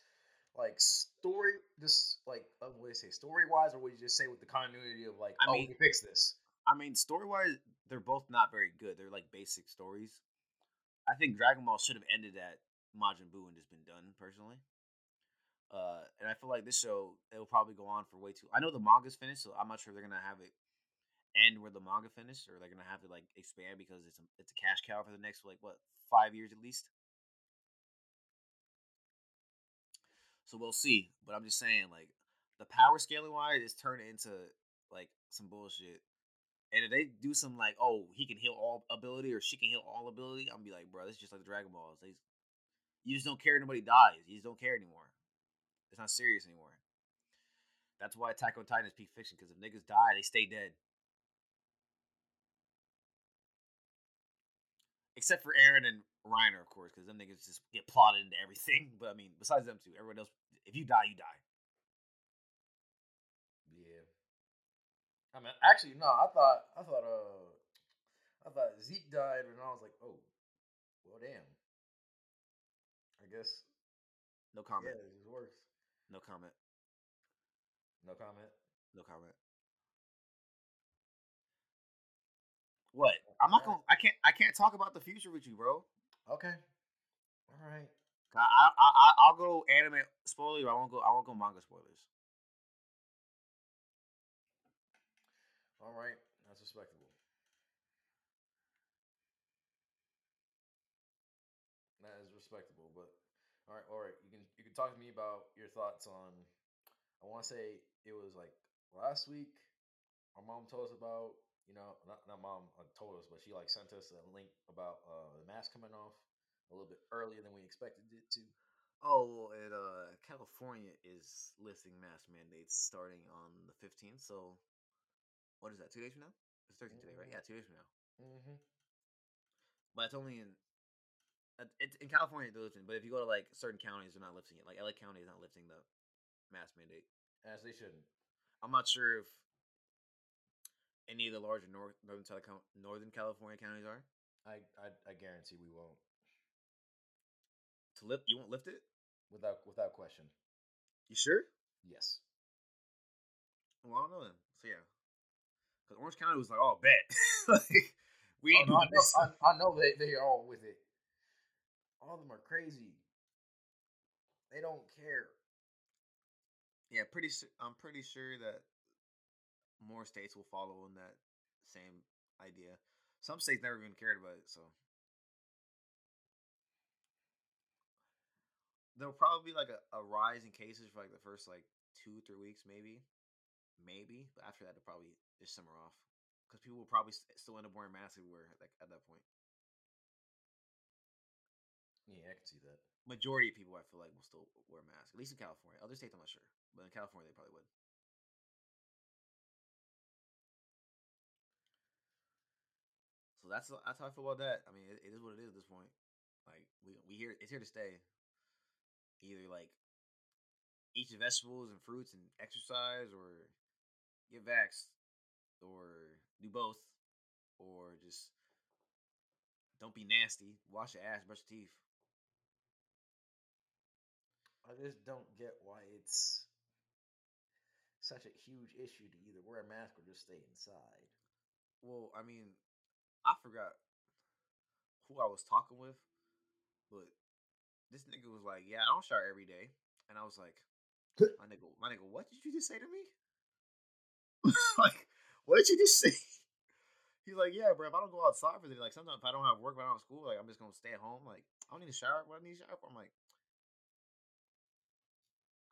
like story, just like what do you say, story wise, or would you just say with the continuity of like, I oh, mean, we fix this? I mean, story wise, they're both not very good. They're like basic stories. I think Dragon Ball should have ended at Majin Buu and just been done, personally. Uh, and I feel like this show it'll probably go on for way too. I know the manga's finished, so I'm not sure if they're gonna have it end where the manga finished, or they're gonna have to like expand because it's a, it's a cash cow for the next like what five years at least. So we'll see. But I'm just saying, like, the power scaling wise is turning into, like, some bullshit. And if they do some, like, oh, he can heal all ability or she can heal all ability, I'm going to be like, bro, this is just like the Dragon Balls. They, you just don't care if nobody dies. You just don't care anymore. It's not serious anymore. That's why Attack on Titan is peak fiction, because if niggas die, they stay dead. Except for Aaron and Reiner, of course, because them niggas just get plotted into everything. But, I mean, besides them two, everyone else, if you die, you die. Yeah. I mean, actually, no, I thought, I thought, uh, I thought Zeke died, and I was like, oh, well, damn. I guess. No comment. Yeah, it works. No comment. No comment. No comment. What? I'm not gonna. I can't. I can't talk about the future with you, bro. Okay. All right. I I, I I'll go anime spoilers. I won't go. I won't go manga spoilers. All right. That's respectable. All right, all right. You can you can talk to me about your thoughts on. I want to say it was like last week. Our mom told us about you know not not mom uh, told us, but she like sent us a link about uh, the mask coming off a little bit earlier than we expected it to. Oh, and uh, California is lifting mask mandates starting on the fifteenth. So, what is that? Two days from now? It's thirteen mm-hmm. today, right? Yeah, two days from now. Mm-hmm. But it's only in. It's in California they're lifting, but if you go to like certain counties, they're not lifting it. Like L A County is not lifting the mask mandate, as they shouldn't. I'm not sure if any of the larger north, northern northern California counties are. I I, I guarantee we won't. To lift, you won't lift it without without question. You sure? Yes. Well, I don't know then. So yeah, because Orange County was like, "Oh, bet like, we ain't oh, no, doing I know, this." I, I know they they are all with it. All of them are crazy. They don't care. Yeah, pretty. Su- I'm pretty sure that more states will follow on that same idea. Some states never even cared about it, so there'll probably be like a, a rise in cases for like the first like two, three weeks, maybe, maybe. But after that, it'll probably just simmer off because people will probably st- still end up wearing masks everywhere. Like at that point. Yeah, I can see that. Majority of people, I feel like, will still wear masks. At least in California. Other states, I'm not sure. But in California, they probably would. So that's that's how I feel about that. I mean, it, it is what it is at this point. Like, we we here, it's here to stay. Either, like, eat your vegetables and fruits and exercise, or get vaxxed, or do both, or just don't be nasty. Wash your ass, brush your teeth. I just don't get why it's such a huge issue to either wear a mask or just stay inside. Well, I mean, I forgot who I was talking with, but this nigga was like, yeah, I don't shower every day. And I was like, my nigga, my nigga, what did you just say to me? Like, what did you just say? He's like, yeah, bro, if I don't go outside for the day, like, sometimes if I don't have work, if I don't have school, like, I'm just going to stay at home. Like, I don't need to shower. What do I need to shower for? I'm like,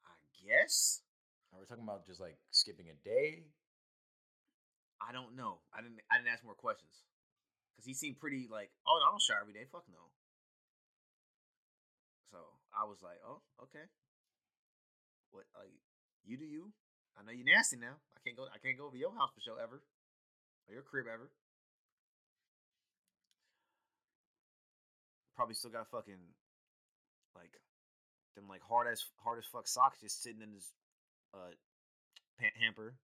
I guess. Are we talking about just, like, skipping a day? I don't know. I didn't I didn't ask more questions. Because he seemed pretty, like, oh, no, I don't shower every day. Fuck no. So, I was like, oh, okay. What, like, you do you. I know you're nasty now. I can't go, I can't go over to your house for show ever. Or your crib ever. Probably still got fucking like them like hard as hard as fuck socks just sitting in his uh pant hamper.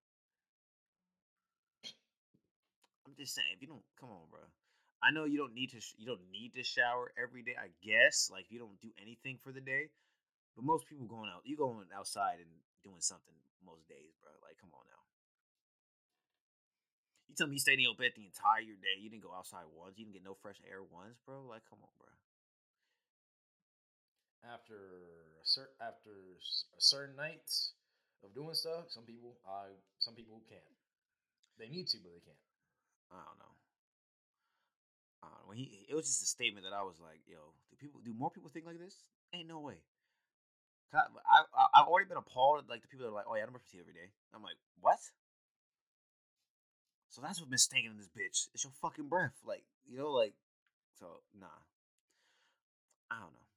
I'm just saying, if you don't come on, bro. I know you don't need to sh- you don't need to shower every day. I guess like if you don't do anything for the day, but most people going out, you going outside and doing something most days, bro. Like come on now. You tell me you stayed in your bed the entire day. You didn't go outside once. You didn't get no fresh air once, bro. Like, come on, bro. After a cer- after a certain nights of doing stuff, some people, uh, some people can't. They need to, but they can't. I don't know. I don't know. When he, it was just a statement that I was like, "Yo, do people? Do more people think like this? Ain't no way." I, I, I've already been appalled at like the people that are like, "Oh yeah, I don't brush my teeth every day." I'm like, what? So that's what's been stinking in this bitch. It's your fucking breath. Like, you know, like, so, nah. I don't know.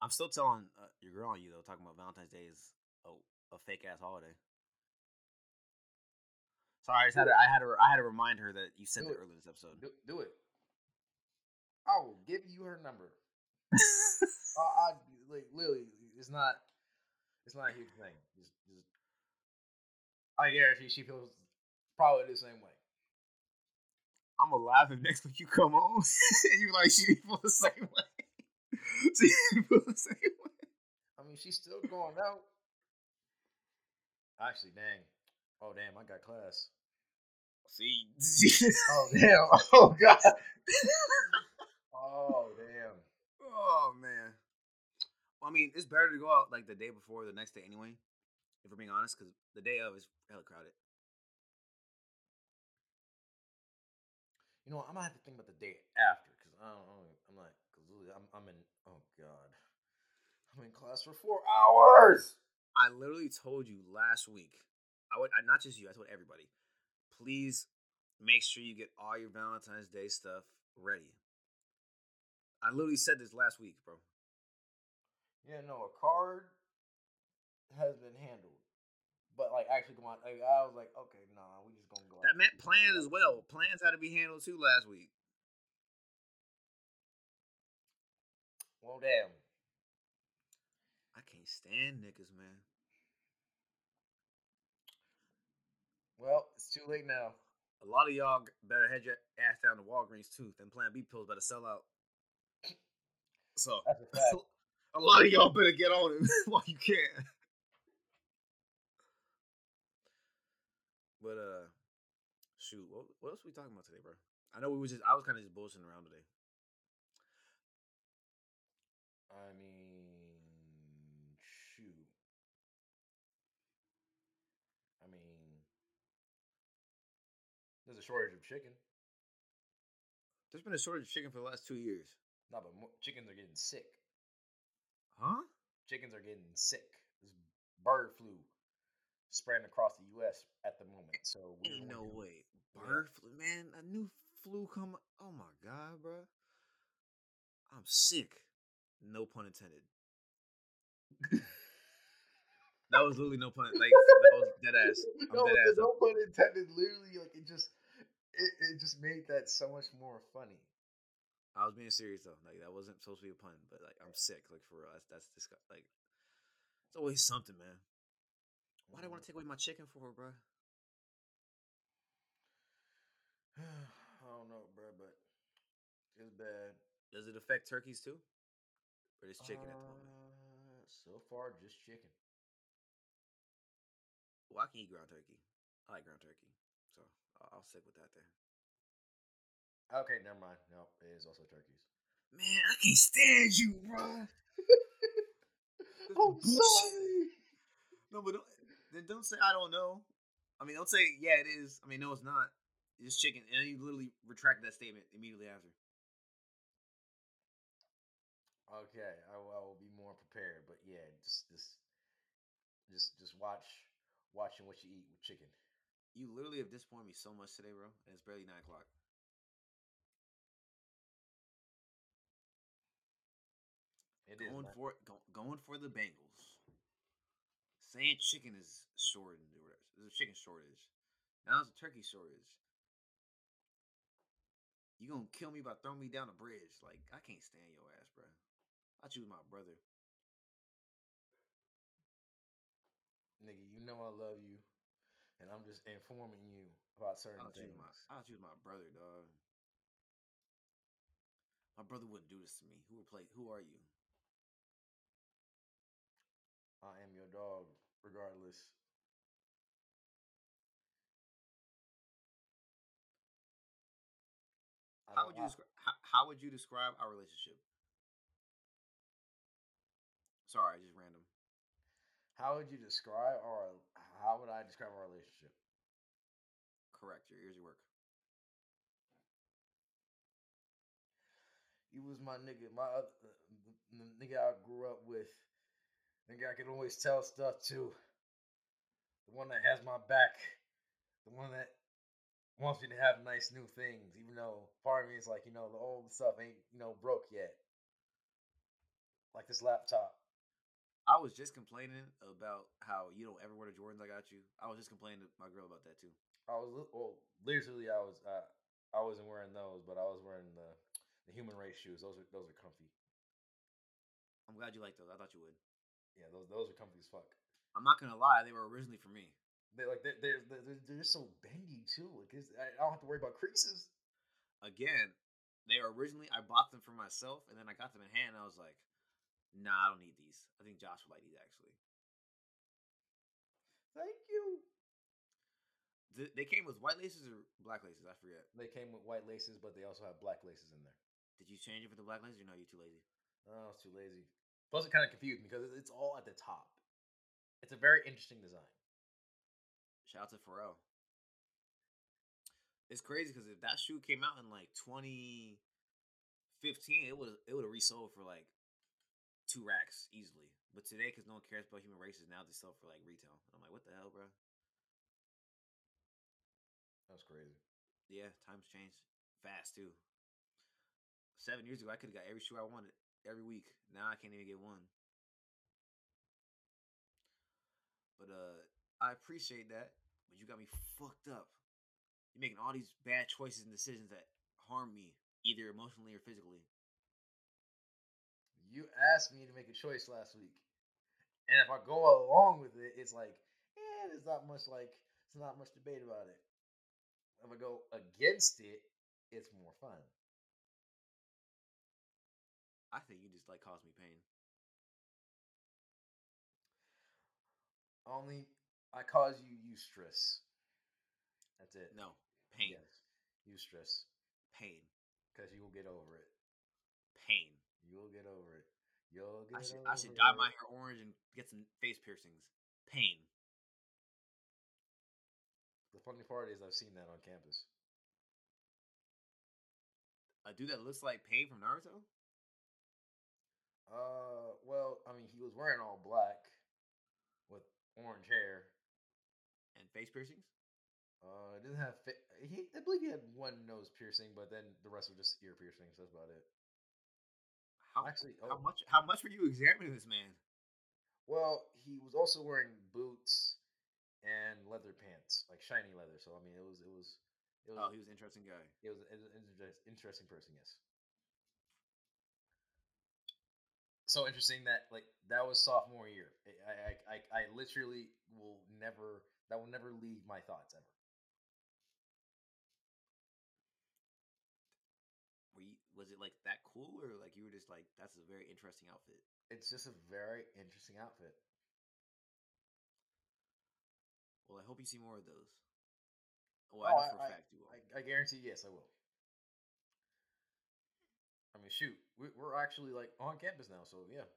I'm still telling uh, your girl on you, though, talking about Valentine's Day is a, a fake-ass holiday. Sorry, I just had to, I had to, I had to remind her that you said that earlier in this episode. Do, do it. I will give you her number. uh, I, like, literally, it's not... It's not a huge thing. Just, just, I guarantee she feels probably the same way. I'm gonna laugh if next week you come home and you're like, she didn't feel the same way. She didn't feel the same way. I mean, she's still going out. Actually, dang. Oh, damn, I got class. See? Oh, damn. Oh, God. Oh, damn. Oh, man. I mean, it's better to go out like the day before, the next day anyway, if we're being honest, because the day of is hella crowded. You know what? I'm gonna have to think about the day after because I don't know. I'm like, I'm, I'm in. Oh God, I'm in class for four hours. I literally told you last week. I would, I, not just you. I told everybody. Please make sure you get all your Valentine's Day stuff ready. I literally said this last week, bro. Yeah, no, a card has been handled. But, like, actually, come on. Like, I was like, okay, nah, we just gonna go. That meant plans as well. Plans had to be handled, too, last week. Well, damn. I can't stand niggas, man. Well, it's too late now. A lot of y'all better head your ass down to Walgreens, too. Then Plan B pills better sell out. So, that's a fact. A lot of y'all better get on it while you can. But uh, shoot, what, what else are we talking about today, bro? I know we was just—I was kind of just bullshitting around today. I mean, shoot. I mean, there's a shortage of chicken. There's been a shortage of chicken for the last two years. No, but more, chickens are getting sick. Huh? Chickens are getting sick. This bird flu. Spreading across the U S at the moment, so we ain't no way. Bird flu, man, a new flu come. Oh my God, bro, I'm sick. No pun intended. That was literally no pun. Like that was dead ass. I'm no, dead ass. No pun intended. Literally, like it just, it, it just made that so much more funny. I was being serious though. Like that wasn't supposed to be a pun, but like I'm sick. Like for real, that's, that's disgusting. Like it's always something, man. Why do I want to take away my chicken for, bro? I don't know, bro, but it's bad. Does it affect turkeys too, or just chicken uh, at the moment? So far, just chicken. Well, I can eat ground turkey. I like ground turkey, so I'll stick with that there. Okay, never mind. No, it is also turkeys. Man, I can't stand you, bro. I'm sorry. No, but don't. Then don't say, I don't know. I mean, don't say, yeah, it is. I mean, no, it's not. It's chicken. And then you literally retract that statement immediately after. Okay, I, I will be more prepared. But, yeah, just just, just, just watch watching what you eat with chicken. You literally have disappointed me so much today, bro. And it's barely nine o'clock. It going is. For, go, going for the Bengals. Saying chicken is shortened or whatever. There's a chicken shortage. Now it's a turkey shortage. You gonna kill me by throwing me down a bridge. Like, I can't stand your ass, bro. I choose my brother. Nigga, you know I love you. And I'm just informing you about certain I'll things. My, I'll choose my brother, dog. My brother wouldn't do this to me. Who would play? Who are you? I am your dog, regardless. How would you describe? How, how would you describe our relationship? Sorry, just random. How would you describe, or how would I describe our relationship? Correct. Your ears work. You was my nigga, my uh, the nigga I grew up with. Nigga, I can always tell stuff to. The one that has my back. The one that wants me to have nice new things, even though part of me is like, you know, the old stuff ain't, you know, broke yet. Like this laptop. I was just complaining about how you don't ever wear the Jordans I got you. I was just complaining to my girl about that too. I was, well, literally, I was, uh, I wasn't wearing those, but I was wearing the, the human race shoes. Those are, those are comfy. I'm glad you like those. I thought you would. Yeah, those those are comfy as fuck. I'm not gonna lie, they were originally for me. They like they they they're, they're just so bendy too. Like I don't have to worry about creases. Again, they were originally I bought them for myself, and then I got them in hand. And I was like, nah, I don't need these. I think Josh would like these actually. Thank you. Th- they came with white laces or black laces. I forget. They came with white laces, but they also have black laces in there. Did you change it for the black laces? Or no, you're too lazy. Oh, I was too lazy. Plus, it kind of confused me because it's all at the top. It's a very interesting design. Shout out to Pharrell. it's crazy because if that shoe came out in like twenty fifteen, it would it would have resold for like two racks easily. But today, because no one cares about human races, now they sell for like retail. And I'm like, what the hell, bro? That's crazy. Yeah, times change fast too. Seven years ago, I could have got every shoe I wanted every week. Now I can't even get one. But uh, I appreciate that. But you got me fucked up. You're making all these bad choices and decisions that harm me, either emotionally or physically. You asked me to make a choice last week, and if I go along with it, it's like, eh, there's not much like, it's not much debate about it. If I go against it, it's more fun. I think you just like caused me pain. Only I cause you eustress. That's it. No, pain. Yes. Eustress. Pain. Because you will get over it. Pain. You'll get over it. You'll get I should, over I should it. dye my hair orange and get some face piercings. Pain. The funny part is I've seen that on campus. A dude that looks like Pain from Naruto? Uh, well, I mean, he was wearing all black with orange hair. And face piercings? Uh, it didn't have... Fa- he, I believe he had one nose piercing, but then the rest were just ear piercings. That's about it. How, Actually, how oh, much How much were you examining this man? Well, he was also wearing boots and leather pants, like shiny leather. So I mean, it was it was. It was oh, he was an interesting guy. It was, it was an interesting person, yes. So interesting that like that was sophomore year. I I I, I literally will never that will never leave my thoughts ever. Was it like that cool, or like you were just like, that's a very interesting outfit? It's just a very interesting outfit. Well, I hope you see more of those. Well, oh, I know for I, a fact you will. I, I guarantee, yes, I will. I mean, shoot, we, we're actually like on campus now, so yeah.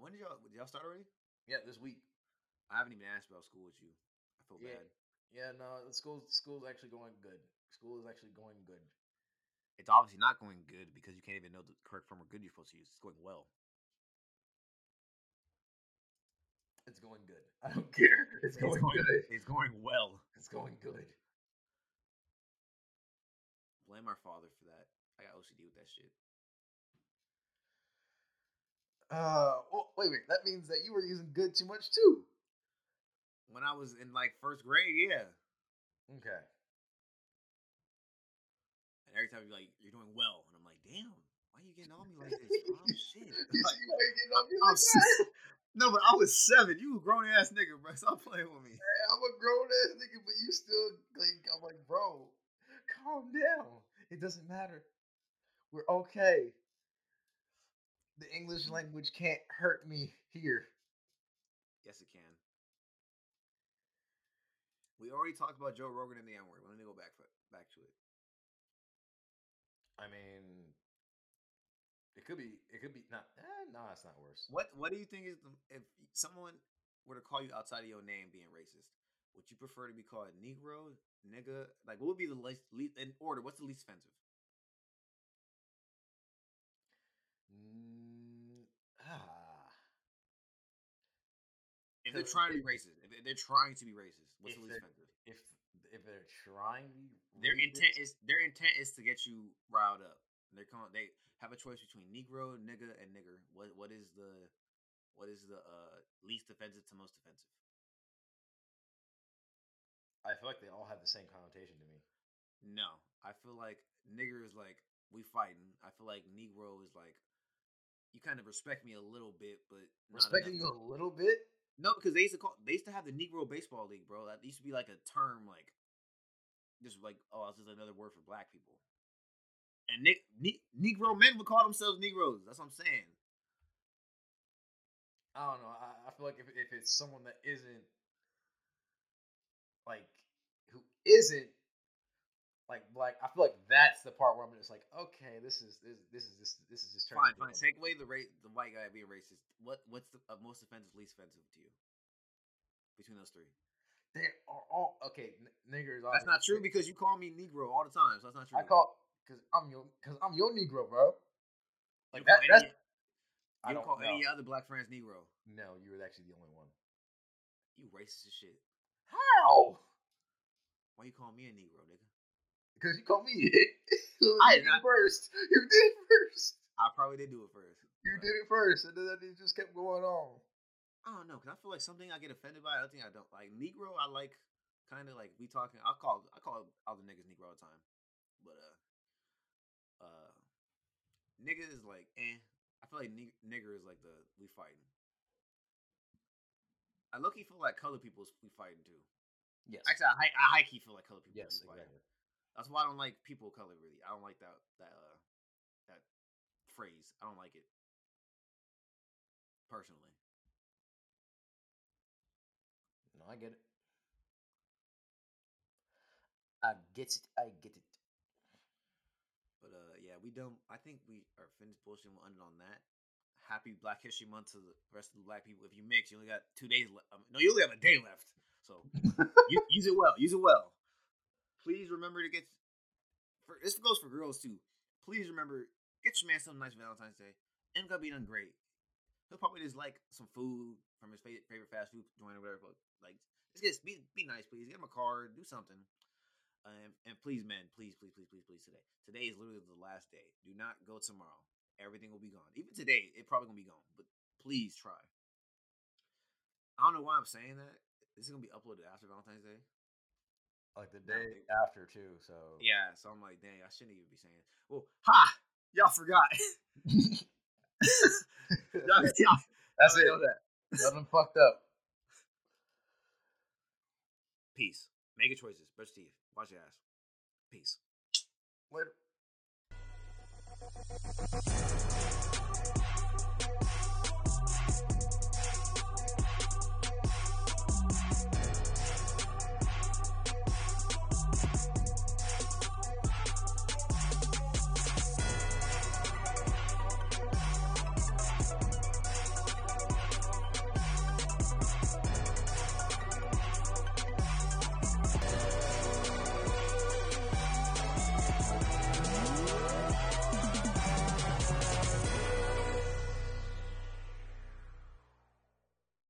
When did y'all did y'all start already? Yeah, this week. I haven't even asked about school with you. I feel yeah. bad. Yeah, no, the school school's actually going good. School is actually going good. It's obviously not going good because you can't even know the correct form of good you're supposed to use. It's going well. It's going good. I don't care. It's going, it's going good. It's going well. It's going good. Blame our father for that. I got O C D with that shit. Uh, well, wait a minute. That means that you were using good too much too. When I was in like first grade, yeah. Okay. Every time you're like, you're doing well. And I'm like, damn, why are you getting on me like this? Oh, shit. You like, see why you're getting on me like that? No, but I was seven. You a grown-ass nigga, bro. Stop playing with me. Hey, I'm a grown-ass nigga, but you still like, I'm like, bro, calm down. It doesn't matter. We're okay. The English language can't hurt me here. Yes, it can. We already talked about Joe Rogan and the N-word. Let me go back, back to it. I mean, it could be, it could be, not, eh, nah, it's not worse. What What do you think is, the, if someone were to call you outside of your name being racist, would you prefer to be called Negro, nigga? Like, what would be the least, least in order, what's the least offensive? Mm, ah. If they're trying to be racist, if they're trying to be racist, what's the least offensive? If If they're trying, their intent is their intent is to get you riled up. They're calling, they have a choice between Negro, nigga, and nigger. What what is the what is the uh, least offensive to most offensive? I feel like they all have the same connotation to me. No, I feel like nigger is like we fighting. I feel like Negro is like you kind of respect me a little bit, but respecting you a little bit. No, because they used to call they used to have the Negro Baseball League, bro. That used to be like a term, like just like oh, this is another word for black people. And ne- ne- Negro men would call themselves Negroes. That's what I'm saying. I don't know. I, I feel like if if it's someone that isn't like who isn't like black, I feel like that's the part where I'm just like, okay, this is this this is this this is just turning. Fine, fine. Take away the race, the white guy being racist. What what's the most offensive, least offensive to you between those three? They are all okay, n- niggers. That's not true because you call me Negro all the time. So that's not true. I call because I'm your because I'm your Negro, bro. Like that, that's. Any, I don't call know. any other black friends Negro. No, you were actually the only one. You racist as shit. How? Why you call me a Negro, nigga? Because you called me it. I did not first. You did it first. I probably did do it first. You did it first, and then it just kept going on. I don't know, cause I feel like something I get offended by, other thing I don't like. Negro, I like, kind of like we talking. I call I call other niggas Negro all the time, but uh, uh, niggas is like eh. I feel like nig- nigger is like the we fighting. I low key feel like color people we fighting too. Yes, actually, I I high key feel like color people. Yes, fighting. Exactly. That's why I don't like people of color. Really, I don't like that that uh, that phrase. I don't like it personally. I get it. I get it. I get it. But uh, yeah, we don't. I think we are finished bullshitting. We'll end it on that. Happy Black History Month to the rest of the black people. If you mix, you only got two days left. Um, no, you only have a day left. So you, use it well. Use it well. Please remember to get. For, this goes for girls too. Please remember get your man something nice for Valentine's Day. Ain't gonna be done great. He'll probably just like some food from his favorite fast food joint or whatever. But like, just be be nice, please. Get him a card, do something, um, and please, men, please, please, please, please, please. Today, today is literally the last day. Do not go tomorrow. Everything will be gone. Even today, it probably gonna be gone. But please try. I don't know why I'm saying that. This is gonna be uploaded after Valentine's Day, like the day no. after too. So yeah, so I'm like, dang, I shouldn't even be saying it. Well, ha, y'all forgot. y'all, y'all, That's y'all it. That. Nothing fucked up. Peace. Make your choices. Brush your teeth. Wash your ass. Peace. Later.